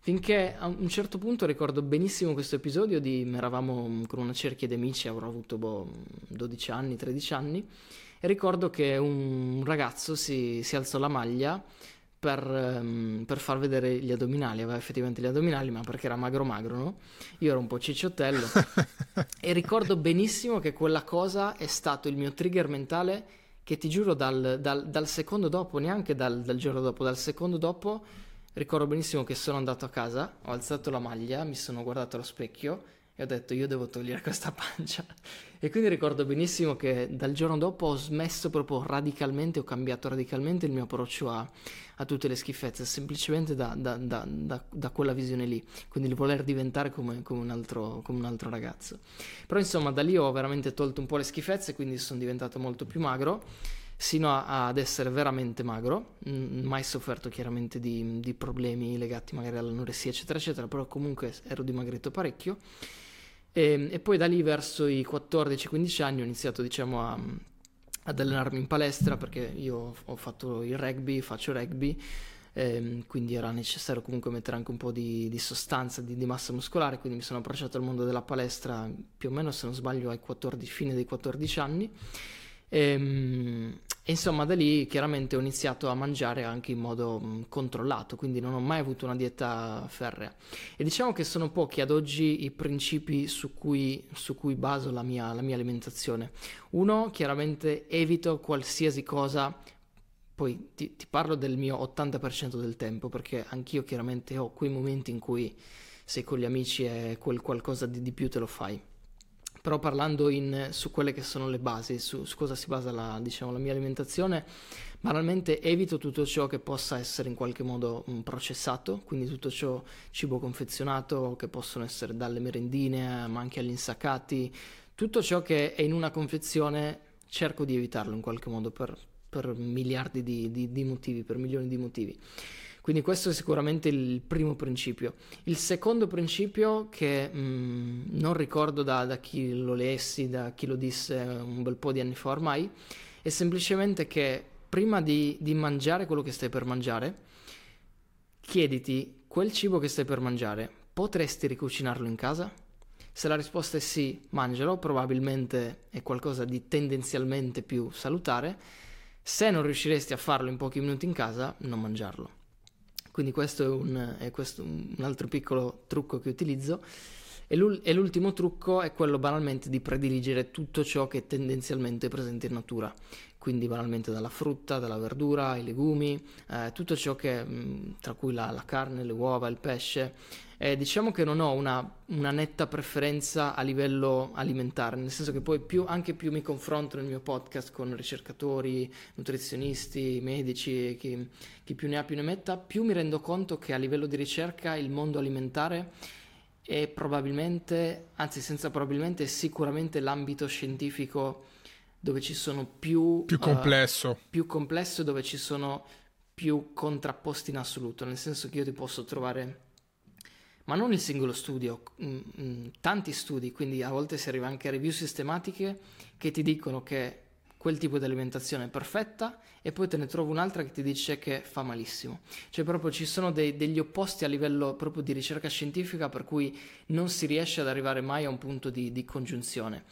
Finché a un certo punto ricordo benissimo questo episodio di eravamo con una cerchia di amici, avrò avuto boh, dodici anni, tredici anni, e ricordo che un ragazzo si, si alzò la maglia per, per far vedere gli addominali, aveva effettivamente gli addominali, ma perché era magro magro, no? Io ero un po' cicciottello e ricordo benissimo che quella cosa è stato il mio trigger mentale, che ti giuro dal, dal, dal secondo dopo, neanche dal, dal giorno dopo, dal secondo dopo ricordo benissimo che sono andato a casa, ho alzato la maglia, mi sono guardato allo specchio e ho detto io devo togliere questa pancia. E quindi ricordo benissimo che dal giorno dopo ho smesso proprio radicalmente, ho cambiato radicalmente il mio approccio a, a tutte le schifezze, semplicemente da, da, da, da, da quella visione lì, quindi il voler diventare come, come, un altro, come un altro ragazzo. Però insomma da lì ho veramente tolto un po' le schifezze, quindi sono diventato molto più magro, sino a, ad essere veramente magro, mh, mai sofferto chiaramente di, di problemi legati magari all'anoressia eccetera eccetera, però comunque ero dimagrito parecchio, e, e poi da lì verso i quattordici quindici anni ho iniziato, diciamo, a, ad allenarmi in palestra, perché io ho fatto il rugby, faccio rugby, ehm, quindi era necessario comunque mettere anche un po' di, di sostanza, di, di massa muscolare, quindi mi sono approcciato al mondo della palestra più o meno, se non sbaglio, ai quattordici, fine dei quattordici anni. E, e insomma da lì chiaramente ho iniziato a mangiare anche in modo controllato, quindi non ho mai avuto una dieta ferrea, e diciamo che sono pochi ad oggi i principi su cui, su cui baso la mia, la mia alimentazione. Uno, chiaramente evito qualsiasi cosa, poi ti, ti parlo del mio ottanta per cento del tempo, perché anch'io chiaramente ho quei momenti in cui sei con gli amici e quel qualcosa di, di più te lo fai, però parlando in, su quelle che sono le basi, su, su cosa si basa la, diciamo, la mia alimentazione, banalmente evito tutto ciò che possa essere in qualche modo mh, processato, quindi tutto ciò cibo confezionato, che possono essere dalle merendine ma anche agli insaccati, tutto ciò che è in una confezione cerco di evitarlo in qualche modo per, per miliardi di, di, di motivi, per milioni di motivi. Quindi questo è sicuramente il primo principio. Il secondo principio, che mh, non ricordo da, da chi lo lessi, da chi lo disse un bel po' di anni fa ormai, è semplicemente che prima di, di mangiare quello che stai per mangiare, chiediti: quel cibo che stai per mangiare, potresti ricucinarlo in casa? Se la risposta è sì, mangialo, probabilmente è qualcosa di tendenzialmente più salutare. Se non riusciresti a farlo in pochi minuti in casa, non mangiarlo. Quindi questo è un, è questo un altro piccolo trucco che utilizzo. E l'ultimo trucco è quello banalmente di prediligere tutto ciò che è tendenzialmente presente in natura, quindi banalmente dalla frutta, dalla verdura, i legumi, eh, tutto ciò che, tra cui la, la carne, le uova, il pesce. Eh, diciamo che non ho una, una netta preferenza a livello alimentare, nel senso che poi più, anche più mi confronto nel mio podcast con ricercatori, nutrizionisti, medici, chi, chi più ne ha più ne metta, più mi rendo conto che a livello di ricerca il mondo alimentare è probabilmente, anzi senza probabilmente, è sicuramente l'ambito scientifico dove ci sono più... Più complesso. Uh, più complesso, dove ci sono più contrapposti in assoluto, nel senso che io ti posso trovare, ma non il singolo studio, mh, mh, tanti studi, quindi a volte si arriva anche a review sistematiche che ti dicono che quel tipo di alimentazione è perfetta, e poi te ne trovo un'altra che ti dice che fa malissimo. Cioè proprio ci sono dei, degli opposti a livello proprio di ricerca scientifica, per cui non si riesce ad arrivare mai a un punto di, di congiunzione.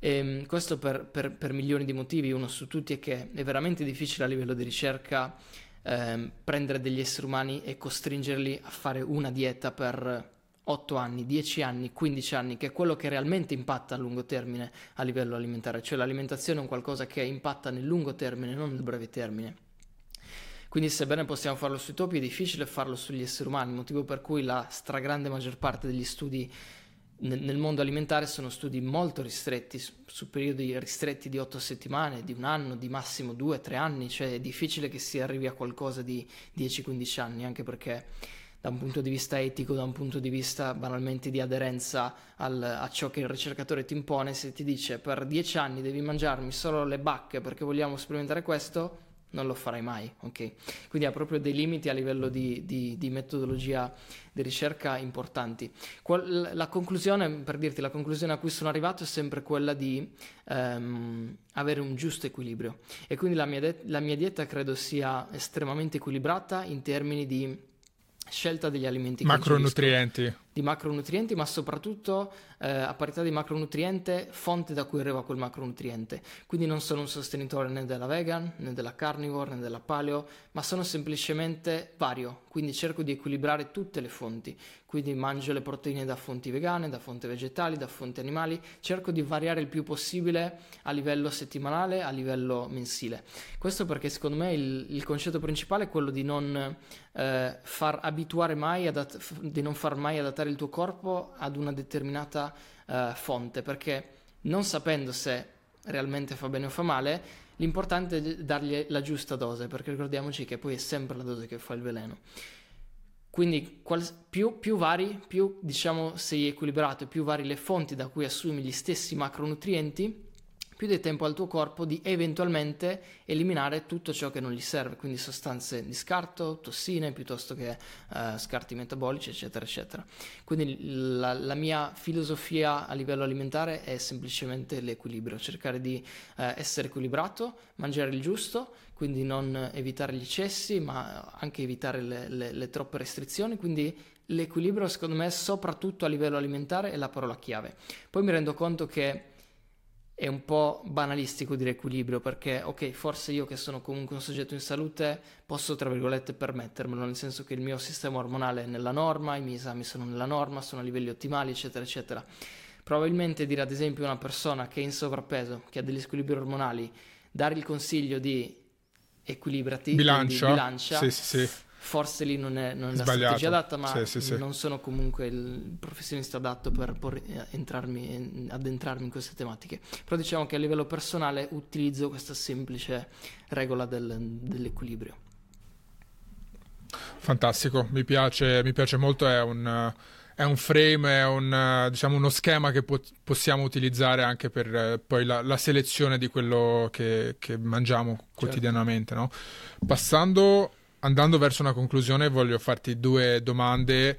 E questo per, per, per milioni di motivi. Uno su tutti è che è veramente difficile a livello di ricerca ehm, prendere degli esseri umani e costringerli a fare una dieta per otto anni, dieci anni, quindici anni, che è quello che realmente impatta a lungo termine a livello alimentare. Cioè l'alimentazione è un qualcosa che impatta nel lungo termine, non nel breve termine. Quindi sebbene possiamo farlo sui topi, è difficile farlo sugli esseri umani, motivo per cui la stragrande maggior parte degli studi nel, nel mondo alimentare sono studi molto ristretti, su, su periodi ristretti di otto settimane, di un anno, di massimo due tre anni. Cioè è difficile che si arrivi a qualcosa di dieci quindici anni, anche perché da un punto di vista etico, da un punto di vista banalmente di aderenza al, a ciò che il ricercatore ti impone. Se ti dice per dieci anni devi mangiarmi solo le bacche perché vogliamo sperimentare questo, non lo farai mai, ok? Quindi ha proprio dei limiti a livello di, di, di metodologia di ricerca importanti. Qual, la conclusione, per dirti, la conclusione a cui sono arrivato è sempre quella di ehm, avere un giusto equilibrio, e quindi la mia, de- la mia dieta credo sia estremamente equilibrata in termini di scelta degli alimenti, macronutrienti, di macronutrienti, ma soprattutto eh, a parità di macronutriente, fonte da cui arriva quel macronutriente. Quindi non sono un sostenitore né della vegan, né della carnivore, né della paleo, ma sono semplicemente vario, quindi cerco di equilibrare tutte le fonti. Quindi mangio le proteine da fonti vegane, da fonti vegetali, da fonti animali, cerco di variare il più possibile a livello settimanale, a livello mensile. Questo perché secondo me il, il concetto principale è quello di non eh, far abituare mai, adat- di non far mai adattare il tuo corpo ad una determinata uh, fonte, perché non sapendo se realmente fa bene o fa male, l'importante è dargli la giusta dose, perché ricordiamoci che poi è sempre la dose che fa il veleno. Quindi qual- più, più vari, più diciamo sei equilibrato, più vari le fonti da cui assumi gli stessi macronutrienti, più dai tempo al tuo corpo di eventualmente eliminare tutto ciò che non gli serve, quindi sostanze di scarto, tossine, piuttosto che eh, scarti metabolici, eccetera, eccetera. Quindi la, la mia filosofia a livello alimentare è semplicemente l'equilibrio, cercare di eh, essere equilibrato, mangiare il giusto, quindi non evitare gli eccessi, ma anche evitare le, le, le troppe restrizioni. Quindi l'equilibrio, secondo me, soprattutto a livello alimentare, è la parola chiave. Poi mi rendo conto che è un po' banalistico dire equilibrio, perché ok, forse io che sono comunque un soggetto in salute posso tra virgolette permettermelo, nel senso che il mio sistema ormonale è nella norma, i miei esami sono nella norma, sono a livelli ottimali, eccetera eccetera. Probabilmente dire ad esempio a una persona che è in sovrappeso, che ha degli squilibri ormonali, dare il consiglio di equilibrati, bilancia, bilancia sì, sì, sì. Forse lì non è, non è la strategia adatta, ma sì, sì, sì. non sono comunque il professionista adatto per por- entrarmi, addentrarmi in queste tematiche. Però diciamo che a livello personale utilizzo questa semplice regola del, dell'equilibrio. Fantastico, mi piace, mi piace molto, è un, è un frame, è un, diciamo, uno schema che po- possiamo utilizzare anche per eh, poi la, la selezione di quello che, che mangiamo, certo, quotidianamente, no? Passando... Andando verso una conclusione, voglio farti due domande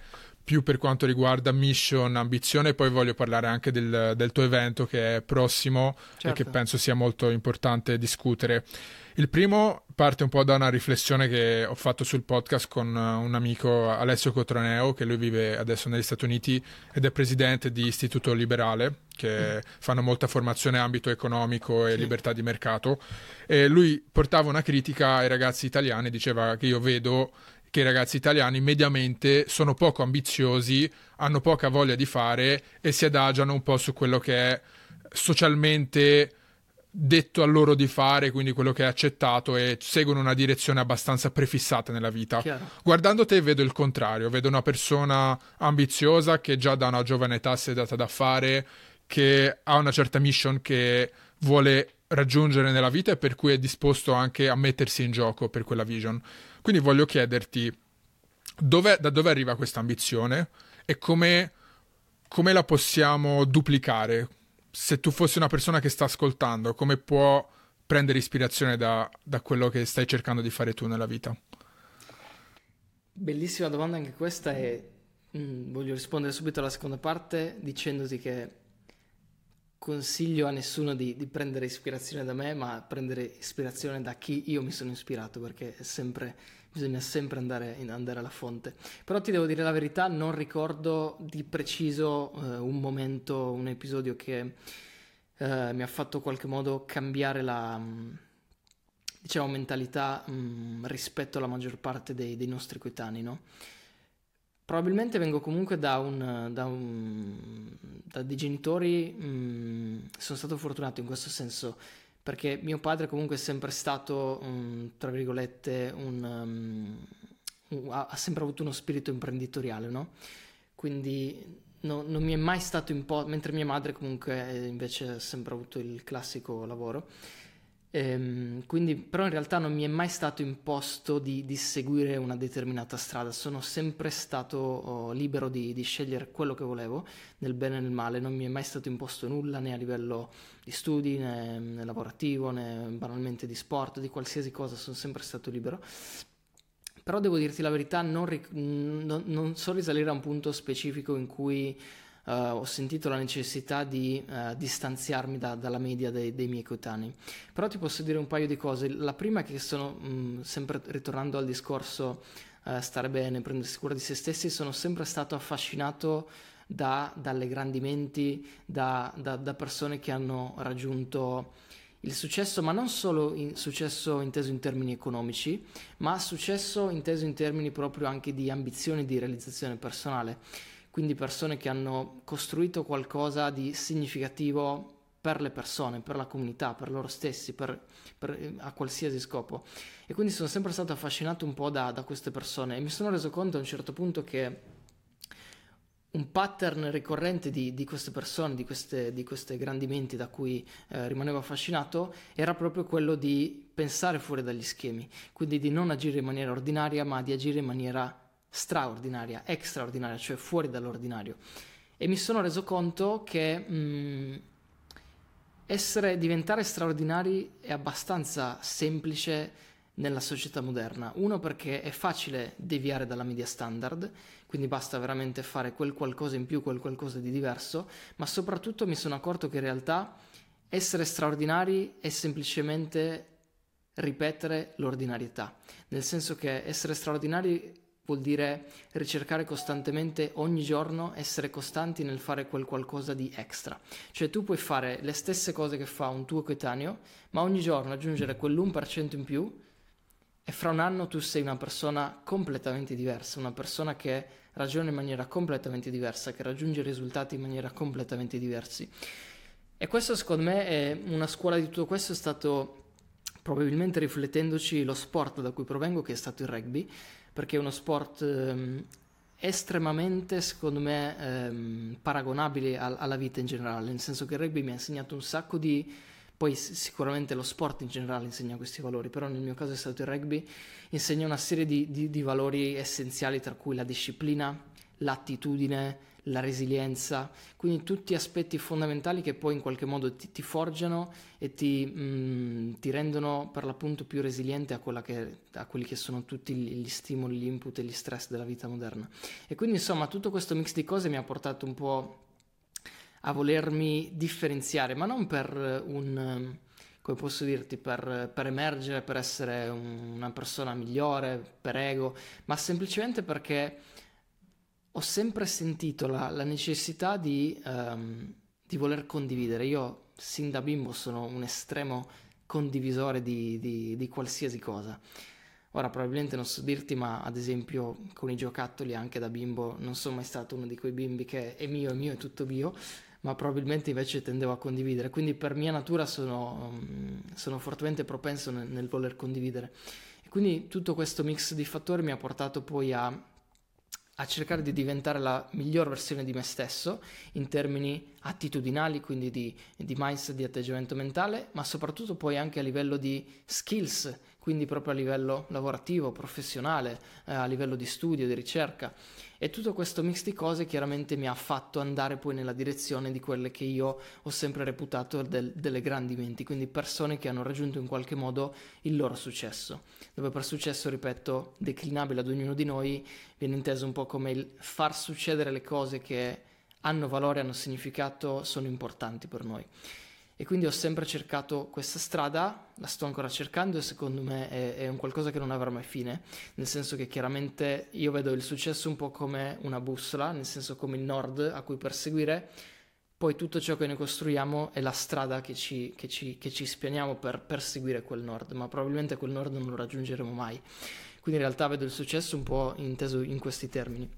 più per quanto riguarda mission, ambizione, poi voglio parlare anche del, del tuo evento che è prossimo, certo, e che penso sia molto importante discutere. Il primo parte un po' da una riflessione che ho fatto sul podcast con un amico, Alessio Cotroneo, che lui vive adesso negli Stati Uniti ed è presidente di Istituto Liberale, che mm. fanno molta formazione ambito economico e sì. libertà di mercato, e lui portava una critica ai ragazzi italiani, diceva che io vedo che i ragazzi italiani mediamente sono poco ambiziosi, hanno poca voglia di fare e si adagiano un po' su quello che è socialmente detto a loro di fare, quindi quello che è accettato, e seguono una direzione abbastanza prefissata nella vita. Chiaro. Guardando te vedo il contrario, vedo una persona ambiziosa che già da una giovane età si è data da fare, che ha una certa mission che vuole raggiungere nella vita e per cui è disposto anche a mettersi in gioco per quella vision. Quindi voglio chiederti dove, da dove arriva questa ambizione e come, come la possiamo duplicare. Se tu fossi una persona che sta ascoltando, come può prendere ispirazione da, da quello che stai cercando di fare tu nella vita? Bellissima domanda anche questa, e mh, voglio rispondere subito alla seconda parte dicendoti che consiglio a nessuno di, di prendere ispirazione da me, ma prendere ispirazione da chi io mi sono ispirato, perché è sempre, bisogna sempre andare, in, andare alla fonte. Però ti devo dire la verità, non ricordo di preciso eh, un momento, un episodio che eh, mi ha fatto in qualche modo cambiare la diciamo mentalità mh, rispetto alla maggior parte dei, dei nostri coetanei, no? Probabilmente vengo comunque da un da, un, da dei genitori, mh, sono stato fortunato in questo senso, perché mio padre comunque è sempre stato, um, tra virgolette, un, um, un, ha sempre avuto uno spirito imprenditoriale, no? Quindi no, non mi è mai stato imposto, mentre mia madre comunque eh, invece ha sempre avuto il classico lavoro. Ehm, quindi però in realtà non mi è mai stato imposto di, di seguire una determinata strada, sono sempre stato oh, libero di, di scegliere quello che volevo, nel bene e nel male. Non mi è mai stato imposto nulla, né a livello di studi, né, né lavorativo, né banalmente di sport, di qualsiasi cosa, sono sempre stato libero. Però devo dirti la verità, non, ric- non, non so risalire a un punto specifico in cui uh, ho sentito la necessità di uh, distanziarmi da, dalla media dei, dei miei coetanei. Però ti posso dire un paio di cose. La prima è che sono, mh, sempre ritornando al discorso uh, stare bene, prendersi cura di se stessi, sono sempre stato affascinato da, dalle grandi menti, da, da, da persone che hanno raggiunto il successo, ma non solo in successo inteso in termini economici, ma successo inteso in termini proprio anche di ambizione, di realizzazione personale. Quindi persone che hanno costruito qualcosa di significativo per le persone, per la comunità, per loro stessi, per, per, a qualsiasi scopo. E quindi sono sempre stato affascinato un po' da, da queste persone, e mi sono reso conto a un certo punto che un pattern ricorrente di, di queste persone, di queste, di queste grandi menti da cui eh, rimanevo affascinato, era proprio quello di pensare fuori dagli schemi, quindi di non agire in maniera ordinaria, ma di agire in maniera straordinaria, extraordinaria, cioè fuori dall'ordinario. E mi sono reso conto che mh, essere, diventare straordinari è abbastanza semplice nella società moderna. Uno, perché è facile deviare dalla media standard, quindi basta veramente fare quel qualcosa in più, quel qualcosa di diverso, ma soprattutto mi sono accorto che in realtà essere straordinari è semplicemente ripetere l'ordinarietà, nel senso che essere straordinari vuol dire ricercare costantemente ogni giorno, essere costanti nel fare quel qualcosa di extra. Cioè tu puoi fare le stesse cose che fa un tuo coetaneo, ma ogni giorno aggiungere quell'uno per cento in più, e fra un anno tu sei una persona completamente diversa, una persona che ragiona in maniera completamente diversa, che raggiunge risultati in maniera completamente diversi. E questo secondo me è una scuola di tutto questo, è stato probabilmente, riflettendoci, lo sport da cui provengo, che è stato il rugby, perché è uno sport ehm, estremamente, secondo me, ehm, paragonabile al, alla vita in generale, nel senso che il rugby mi ha insegnato un sacco di... Poi sicuramente lo sport in generale insegna questi valori, però nel mio caso è stato il rugby, insegna una serie di, di, di valori essenziali, tra cui la disciplina, l'attitudine, la resilienza, quindi tutti aspetti fondamentali che poi in qualche modo ti, ti forgiano e ti, mh, ti rendono per l'appunto più resiliente a, quella che, a quelli che sono tutti gli stimoli, gli input e gli stress della vita moderna. E quindi insomma tutto questo mix di cose mi ha portato un po' a volermi differenziare, ma non per un... come posso dirti, per, per emergere, per essere un, una persona migliore, per ego, ma semplicemente perché ho sempre sentito la, la necessità di, um, di voler condividere. Io sin da bimbo sono un estremo condivisore di, di, di qualsiasi cosa. Ora probabilmente non so dirti, ma ad esempio con i giocattoli anche da bimbo non sono mai stato uno di quei bimbi che è mio, è mio, è tutto mio, ma probabilmente invece tendevo a condividere, quindi per mia natura sono, sono fortemente propenso nel, nel voler condividere. E quindi tutto questo mix di fattori mi ha portato poi a, a cercare di diventare la miglior versione di me stesso in termini attitudinali, quindi di, di mindset, di atteggiamento mentale, ma soprattutto poi anche a livello di skills, quindi proprio a livello lavorativo, professionale, eh, a livello di studio, di ricerca. E tutto questo mix di cose chiaramente mi ha fatto andare poi nella direzione di quelle che io ho sempre reputato del, delle grandi menti, quindi persone che hanno raggiunto in qualche modo il loro successo, dove per successo, ripeto, declinabile ad ognuno di noi, viene inteso un po' come il far succedere le cose che hanno valore, hanno significato, sono importanti per noi. E quindi ho sempre cercato questa strada, la sto ancora cercando e secondo me è, è un qualcosa che non avrà mai fine, nel senso che chiaramente io vedo il successo un po' come una bussola, nel senso come il nord a cui perseguire, poi tutto ciò che noi costruiamo è la strada che ci, che ci, che ci spianiamo per perseguire quel nord, ma probabilmente quel nord non lo raggiungeremo mai. Quindi in realtà vedo il successo un po' inteso in questi termini.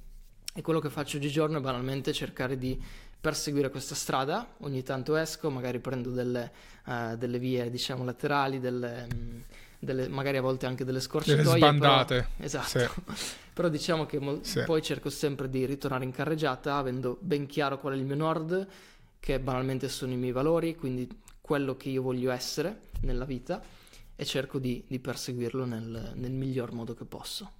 E quello che faccio oggigiorno è banalmente cercare di perseguire questa strada, ogni tanto esco, magari prendo delle, uh, delle vie diciamo laterali, delle, mh, delle, magari a volte anche delle scorciatoie. Delle sbandate. Però, esatto, sì. Però diciamo che mo- sì. Poi cerco sempre di ritornare in carreggiata avendo ben chiaro qual è il mio nord, che banalmente sono i miei valori, quindi quello che io voglio essere nella vita, e cerco di, di perseguirlo nel, nel miglior modo che posso.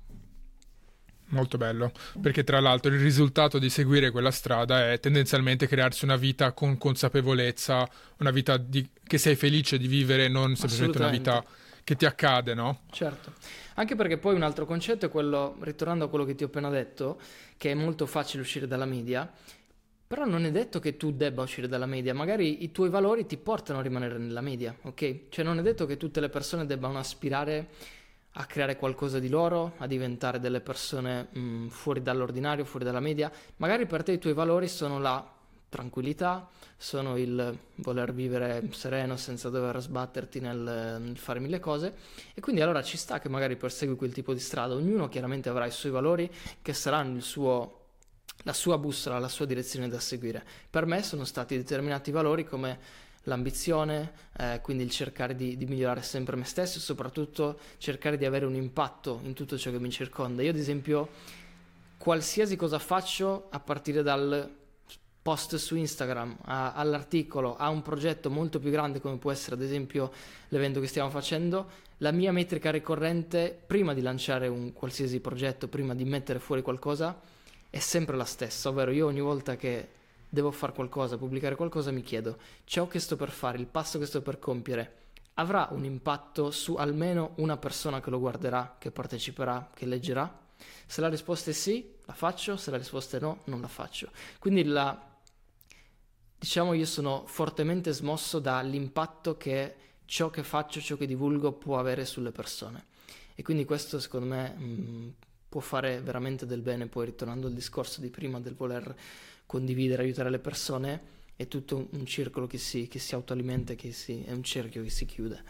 Molto bello, perché tra l'altro il risultato di seguire quella strada è tendenzialmente crearsi una vita con consapevolezza, una vita di... che sei felice di vivere, non semplicemente una vita che ti accade, no? Certo, anche perché poi un altro concetto è quello, ritornando a quello che ti ho appena detto, che è molto facile uscire dalla media, però non è detto che tu debba uscire dalla media, magari i tuoi valori ti portano a rimanere nella media, ok? Cioè non è detto che tutte le persone debbano aspirare a creare qualcosa di loro, a diventare delle persone mh, fuori dall'ordinario, fuori dalla media. Magari per te i tuoi valori sono la tranquillità, sono il voler vivere sereno senza dover sbatterti nel, nel fare mille cose, e quindi allora ci sta che magari persegui quel tipo di strada. Ognuno chiaramente avrà i suoi valori che saranno il suo, la sua bussola, la sua direzione da seguire. Per me sono stati determinati valori come l'ambizione, eh, quindi il cercare di, di migliorare sempre me stesso e soprattutto cercare di avere un impatto in tutto ciò che mi circonda. Io ad esempio qualsiasi cosa faccio, a partire dal post su Instagram a, all'articolo a un progetto molto più grande come può essere ad esempio l'evento che stiamo facendo, la mia metrica ricorrente prima di lanciare un qualsiasi progetto, prima di mettere fuori qualcosa, è sempre la stessa, ovvero io ogni volta che devo fare qualcosa, pubblicare qualcosa, mi chiedo: ciò che sto per fare, il passo che sto per compiere, avrà un impatto su almeno una persona che lo guarderà, che parteciperà, che leggerà? Se la risposta è sì, la faccio, se la risposta è no, non la faccio. Quindi la... diciamo io sono fortemente smosso dall'impatto che ciò che faccio, ciò che divulgo può avere sulle persone. E quindi questo secondo me mh, può fare veramente del bene. Poi ritornando al discorso di prima del voler condividere, aiutare le persone, è tutto un circolo che si, che si autoalimenta, che si, è un cerchio che si chiude.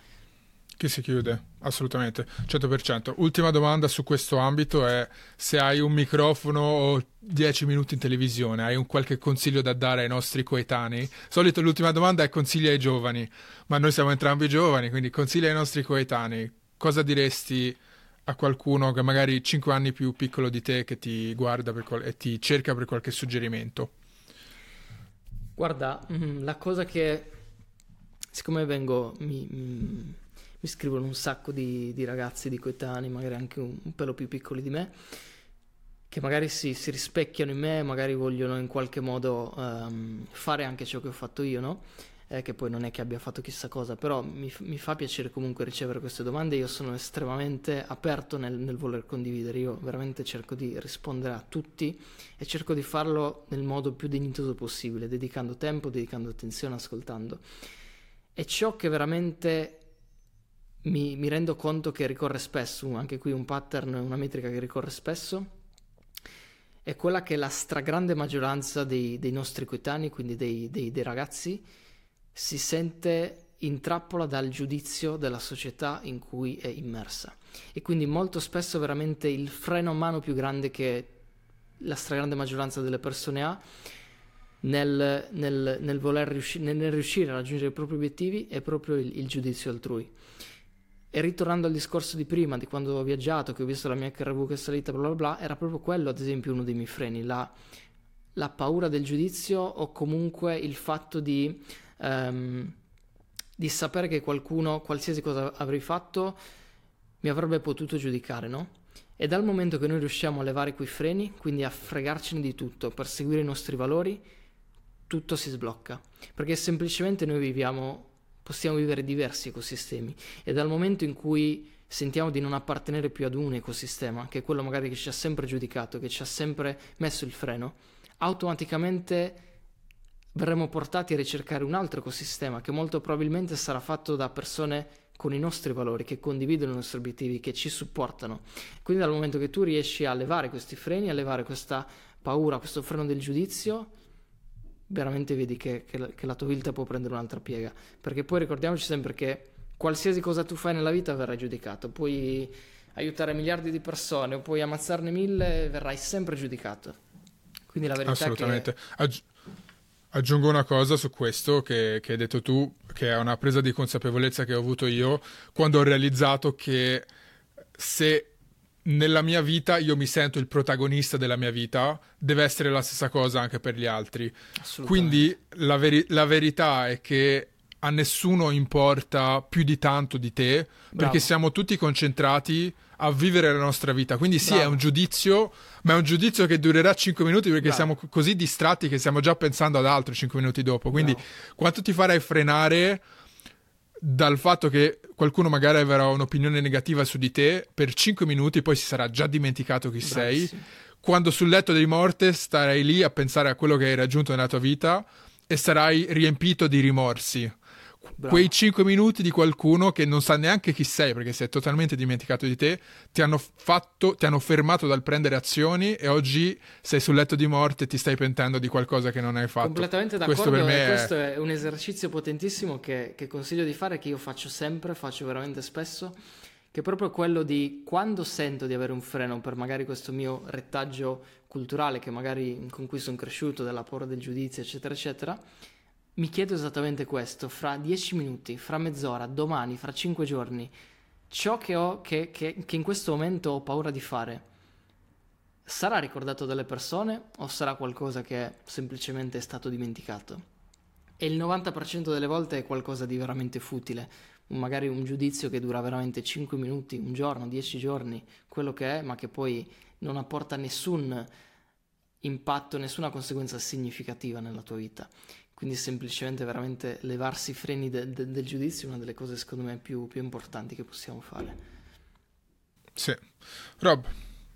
Che si chiude, assolutamente, cento per cento. Ultima domanda su questo ambito è: se hai un microfono o dieci minuti in televisione, hai un qualche consiglio da dare ai nostri coetanei? Solito l'ultima domanda è consigli ai giovani, ma noi siamo entrambi giovani, quindi consigli ai nostri coetanei. Cosa diresti a qualcuno che magari cinque anni più piccolo di te, che ti guarda per qual- e ti cerca per qualche suggerimento? Guarda, la cosa che, siccome vengo mi, mi, mi scrivono un sacco di, di ragazzi di coetanei, magari anche un, un pelo più piccoli di me, che magari si, si rispecchiano in me, magari vogliono in qualche modo um, fare anche ciò che ho fatto io, no? Eh, che poi non è che abbia fatto chissà cosa, però mi, mi fa piacere comunque ricevere queste domande. Io sono estremamente aperto nel, nel voler condividere, io veramente cerco di rispondere a tutti e cerco di farlo nel modo più dignitoso possibile, dedicando tempo, dedicando attenzione, ascoltando. E ciò che veramente... Mi, mi rendo conto che ricorre spesso, anche qui un pattern, una metrica che ricorre spesso, è quella che la stragrande maggioranza dei, dei nostri coetanei, quindi dei, dei, dei ragazzi, si sente in trappola dal giudizio della società in cui è immersa. E quindi molto spesso veramente il freno a mano più grande che la stragrande maggioranza delle persone ha nel, nel, nel voler riusci- nel, nel riuscire a raggiungere i propri obiettivi è proprio il, il giudizio altrui. E ritornando al discorso di prima, di quando ho viaggiato, che ho visto la mia H R V che è salita, bla bla bla, era proprio quello, ad esempio, uno dei miei freni, la, la paura del giudizio, o comunque il fatto di, um, di sapere che qualcuno, qualsiasi cosa avrei fatto, mi avrebbe potuto giudicare, no? E dal momento che noi riusciamo a levare quei freni, quindi a fregarcene di tutto, per seguire i nostri valori, tutto si sblocca, perché semplicemente noi viviamo... possiamo vivere diversi ecosistemi, e dal momento in cui sentiamo di non appartenere più ad un ecosistema, che è quello magari che ci ha sempre giudicato, che ci ha sempre messo il freno, automaticamente verremo portati a ricercare un altro ecosistema che molto probabilmente sarà fatto da persone con i nostri valori, che condividono i nostri obiettivi, che ci supportano. Quindi dal momento che tu riesci a levare questi freni, a levare questa paura, questo freno del giudizio, veramente vedi che, che, la, che la tua vita può prendere un'altra piega, perché poi ricordiamoci sempre che qualsiasi cosa tu fai nella vita verrai giudicato, puoi aiutare miliardi di persone o puoi ammazzarne mille, verrai sempre giudicato. Quindi la verità assolutamente. È che... Aggi- aggiungo una cosa su questo che, che hai detto tu, che è una presa di consapevolezza che ho avuto io quando ho realizzato che se nella mia vita io mi sento il protagonista della mia vita, deve essere la stessa cosa anche per gli altri. Quindi la, veri- la verità è che a nessuno importa più di tanto di te. Bravo. Perché siamo tutti concentrati a vivere la nostra vita, quindi sì. Bravo. È un giudizio, ma è un giudizio che durerà cinque minuti, perché Bravo. Siamo così distratti che stiamo già pensando ad altro cinque minuti dopo. Quindi Bravo. Quanto ti farai frenare dal fatto che qualcuno magari avrà un'opinione negativa su di te per cinque minuti, poi si sarà già dimenticato chi Bravissimo. sei, quando sul letto dei morti starai lì a pensare a quello che hai raggiunto nella tua vita e sarai riempito di rimorsi. Bravo. Quei cinque minuti di qualcuno che non sa neanche chi sei, perché si è totalmente dimenticato di te, ti hanno fatto, ti hanno fermato dal prendere azioni, e oggi sei sul letto di morte e ti stai pentendo di qualcosa che non hai fatto. Completamente d'accordo, questo per me è... questo è un esercizio potentissimo che, che consiglio di fare, che io faccio sempre, faccio veramente spesso, che è proprio quello di, quando sento di avere un freno per magari questo mio retaggio culturale che magari con cui sono cresciuto, della paura del giudizio eccetera eccetera, mi chiedo esattamente questo: fra dieci minuti, fra mezz'ora, domani, fra cinque giorni, ciò che ho, che, che, che in questo momento ho paura di fare, sarà ricordato dalle persone o sarà qualcosa che semplicemente è stato dimenticato? E il novanta per cento delle volte è qualcosa di veramente futile, magari un giudizio che dura veramente cinque minuti, un giorno, dieci giorni, quello che è, ma che poi non apporta nessun impatto, nessuna conseguenza significativa nella tua vita. Quindi semplicemente veramente levarsi i freni de- de- del giudizio è una delle cose secondo me più, più importanti che possiamo fare. Sì. Rob,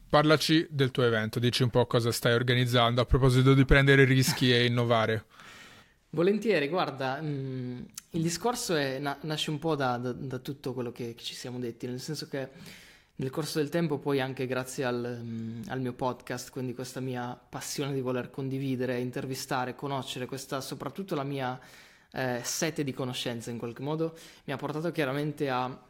parlaci del tuo evento, dici un po' cosa stai organizzando a proposito di prendere rischi e innovare. Volentieri, guarda, mh, il discorso è, na- nasce un po' da, da, da tutto quello che, che ci siamo detti, nel senso che nel corso del tempo, poi anche grazie al, mh, al mio podcast, quindi questa mia passione di voler condividere, intervistare, conoscere, questa soprattutto la mia eh, sete di conoscenza in qualche modo, mi ha portato chiaramente a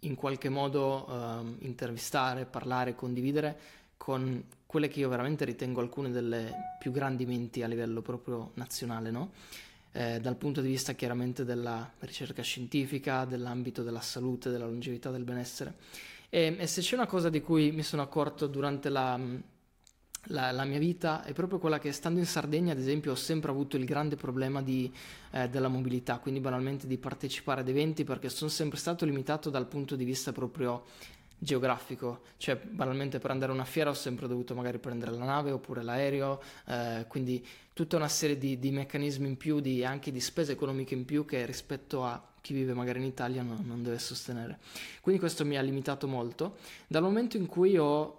in qualche modo eh, intervistare, parlare, condividere con quelle che io veramente ritengo alcune delle più grandi menti a livello proprio nazionale, no? Eh, dal punto di vista chiaramente della ricerca scientifica, dell'ambito della salute, della longevità, del benessere. E, e se c'è una cosa di cui mi sono accorto durante la, la, la mia vita, è proprio quella che, stando in Sardegna ad esempio, ho sempre avuto il grande problema di, eh, della mobilità, quindi banalmente di partecipare ad eventi, perché sono sempre stato limitato dal punto di vista proprio geografico, cioè banalmente per andare a una fiera ho sempre dovuto magari prendere la nave oppure l'aereo, eh, quindi tutta una serie di, di meccanismi in più, di, anche di spese economiche in più che rispetto a chi vive magari in Italia no, non deve sostenere. Quindi questo mi ha limitato molto. Dal momento in cui ho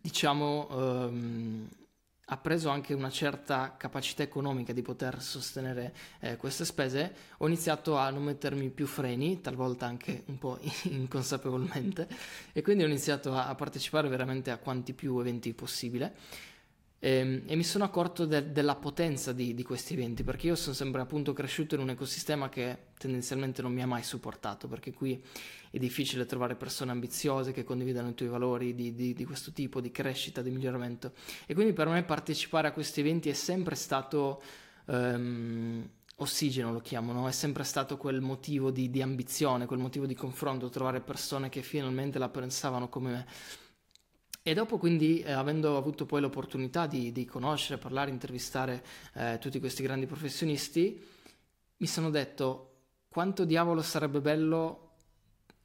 diciamo ehm, ha preso anche una certa capacità economica di poter sostenere eh, queste spese, ho iniziato a non mettermi più freni, talvolta anche un po' inconsapevolmente, e quindi ho iniziato a, a partecipare veramente a quanti più eventi possibile e, e mi sono accorto de, della potenza di, di questi eventi, perché io sono sempre appunto cresciuto in un ecosistema che tendenzialmente non mi ha mai supportato, perché qui è difficile trovare persone ambiziose che condividano i tuoi valori di, di, di questo tipo, di crescita, di miglioramento, e quindi per me partecipare a questi eventi è sempre stato um, ossigeno, lo chiamano, è sempre stato quel motivo di, di ambizione, quel motivo di confronto, trovare persone che finalmente la pensavano come me. E dopo quindi, eh, avendo avuto poi l'opportunità di, di conoscere, parlare, intervistare eh, tutti questi grandi professionisti, mi sono detto quanto diavolo sarebbe bello,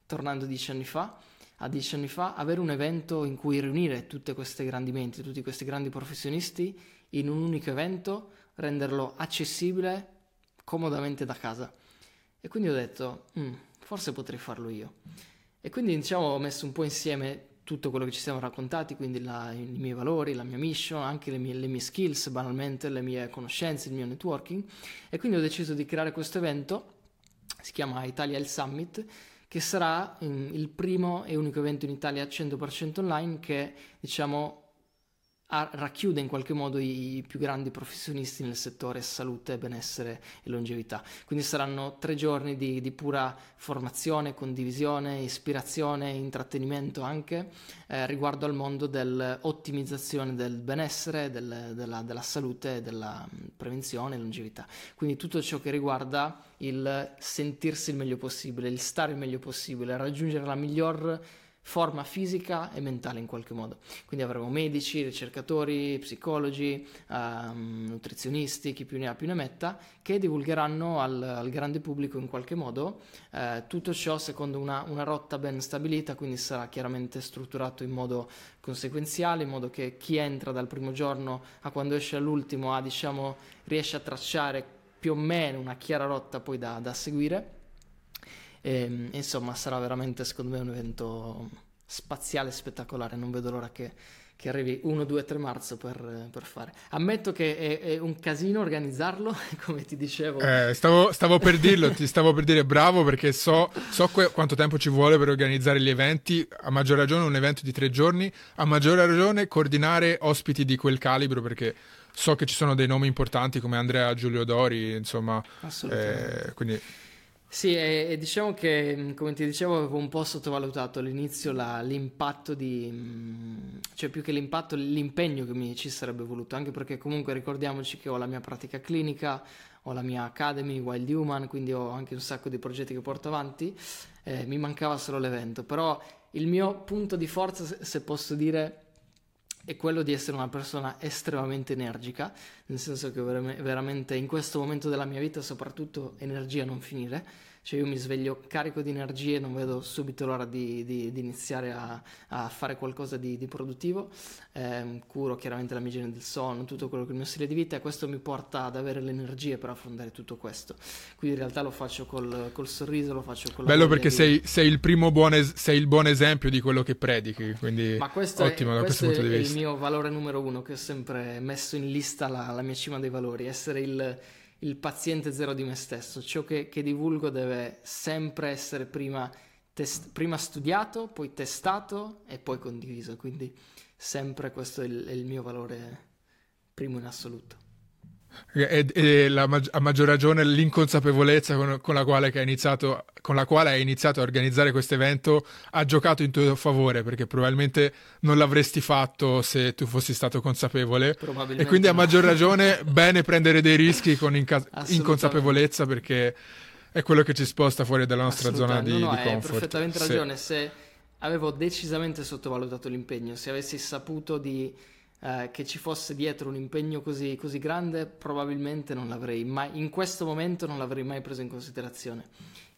tornando dieci anni fa, a dieci anni fa, avere un evento in cui riunire tutte queste grandi menti, tutti questi grandi professionisti in un unico evento, renderlo accessibile comodamente da casa. E quindi ho detto, forse potrei farlo io. E quindi diciamo ho messo un po' insieme tutto quello che ci siamo raccontati, quindi la, i miei valori, la mia mission, anche le mie, le mie skills, banalmente le mie conoscenze, il mio networking, e quindi ho deciso di creare questo evento, si chiama Italia Health Summit, che sarà il primo e unico evento in Italia cento per cento online che diciamo racchiude in qualche modo i più grandi professionisti nel settore salute, benessere e longevità. Quindi saranno tre giorni di, di pura formazione, condivisione, ispirazione, intrattenimento anche eh, riguardo al mondo dell'ottimizzazione del benessere, del, della, della salute, della prevenzione e longevità. Quindi tutto ciò che riguarda il sentirsi il meglio possibile, il stare il meglio possibile, raggiungere la miglior forma fisica e mentale in qualche modo. Quindi avremo medici, ricercatori, psicologi, um, nutrizionisti, chi più ne ha più ne metta, che divulgheranno al, al grande pubblico in qualche modo eh, tutto ciò secondo una, una rotta ben stabilita, quindi sarà chiaramente strutturato in modo conseguenziale, in modo che chi entra dal primo giorno a quando esce all'ultimo a, diciamo, riesce a tracciare più o meno una chiara rotta poi da, da seguire. E, insomma sarà veramente secondo me un evento spaziale, spettacolare, non vedo l'ora che, che arrivi primo, due, tre marzo per, per fare. Ammetto che è, è un casino organizzarlo, come ti dicevo. Eh, stavo, stavo per dirlo, ti stavo per dire bravo, perché so, so que- quanto tempo ci vuole per organizzare gli eventi, a maggior ragione un evento di tre giorni, a maggior ragione coordinare ospiti di quel calibro, perché so che ci sono dei nomi importanti come Andrea Giulio Dori, insomma, eh, quindi... Sì, e, e diciamo che, come ti dicevo, avevo un po' sottovalutato all'inizio la, l'impatto di... cioè più che l'impatto, l'impegno che mi ci sarebbe voluto, anche perché comunque ricordiamoci che ho la mia pratica clinica, ho la mia Academy, Wild Human, quindi ho anche un sacco di progetti che porto avanti, eh, mi mancava solo l'evento, però il mio punto di forza, se posso dire, è quello di essere una persona estremamente energica, nel senso che veramente in questo momento della mia vita soprattutto energia non finire, cioè io mi sveglio carico di energie, non vedo subito l'ora di, di, di iniziare a, a fare qualcosa di, di produttivo, eh, curo chiaramente la mia igiene del sonno, tutto quello che è il mio stile di vita, e questo mi porta ad avere le energie per affrontare tutto questo, quindi in realtà lo faccio col, col sorriso, lo faccio con la bello perché di... sei, sei il primo buon es- sei il buon esempio di quello che predichi, quindi ma questo ottimo è, da questo, questo punto di vista. È il mio valore numero uno che ho sempre messo in lista, la, la mia cima dei valori, essere il il paziente zero di me stesso, ciò che, che divulgo deve sempre essere prima, test- prima studiato, poi testato e poi condiviso, quindi sempre questo è il, è il mio valore primo in assoluto. E, e la, a maggior ragione l'inconsapevolezza con, con, la quale che hai iniziato, con la quale hai iniziato a organizzare questo evento ha giocato in tuo favore, perché probabilmente non l'avresti fatto se tu fossi stato consapevole, e quindi a maggior no. ragione bene prendere dei rischi con inca- inconsapevolezza, perché è quello che ci sposta fuori dalla nostra zona di, no, no, di comfort. Hai perfettamente ragione, se... se avevo decisamente sottovalutato l'impegno, se avessi saputo di eh, che ci fosse dietro un impegno così, così grande, probabilmente non l'avrei mai, in questo momento non l'avrei mai preso in considerazione.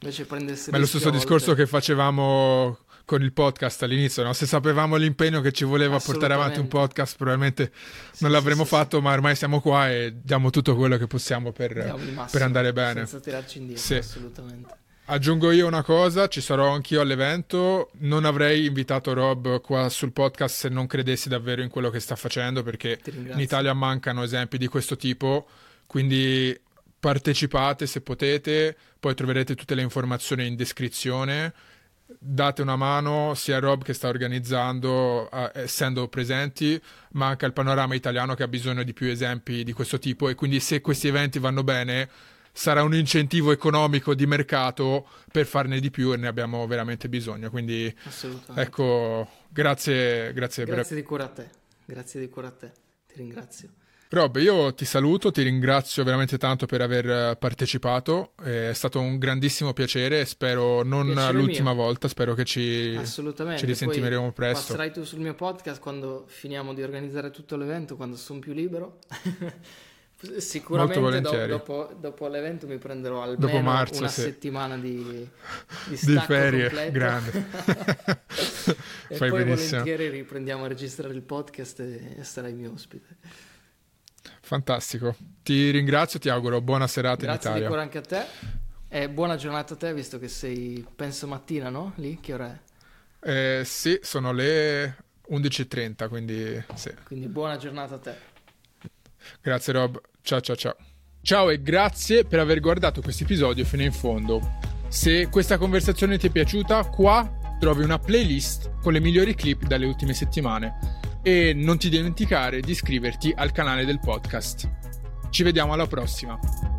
Invece prendersi ma è lo stesso discorso che facevamo con il podcast all'inizio, no? Se sapevamo l'impegno che ci voleva portare avanti un podcast, probabilmente sì, non l'avremmo sì, fatto, sì. Ma ormai siamo qua e diamo tutto quello che possiamo per, massimo, per andare bene. Senza tirarci indietro, sì. Assolutamente. Aggiungo io una cosa, ci sarò anch'io all'evento, non avrei invitato Rob qua sul podcast se non credessi davvero in quello che sta facendo, perché in Italia mancano esempi di questo tipo, quindi partecipate se potete, poi troverete tutte le informazioni in descrizione. Date una mano sia a Rob che sta organizzando, eh, essendo presenti, ma anche al panorama italiano che ha bisogno di più esempi di questo tipo, e quindi se questi eventi vanno bene sarà un incentivo economico di mercato per farne di più, e ne abbiamo veramente bisogno, quindi ecco, grazie grazie, grazie per... di cuore a te, grazie di cuore a te, ti ringrazio. Rob, io ti saluto, ti ringrazio veramente tanto per aver partecipato, è stato un grandissimo piacere, spero non piacere l'ultima mio. volta, spero che ci, ci risentimeremo presto. Passerai tu sul mio podcast quando finiamo di organizzare tutto l'evento, quando sono più libero. Sicuramente do, dopo, dopo l'evento mi prenderò almeno marzo, una sì. settimana di, di stacco di ferie, grande. E Fai poi benissimo. Volentieri riprendiamo a registrare il podcast e, e sarai mio ospite. Fantastico, ti ringrazio, ti auguro buona serata. Grazie in Italia. Grazie di cuore anche a te e buona giornata a te, visto che sei, penso, mattina, no? Lì, che ora è? Eh, sì, sono le undici e trenta, quindi sì. Quindi buona giornata a te. Grazie Rob, ciao ciao ciao. Ciao e grazie per aver guardato questo episodio fino in fondo. Se questa conversazione ti è piaciuta, qua trovi una playlist con le migliori clip dalle ultime settimane. E non ti dimenticare di iscriverti al canale del podcast. Ci vediamo alla prossima!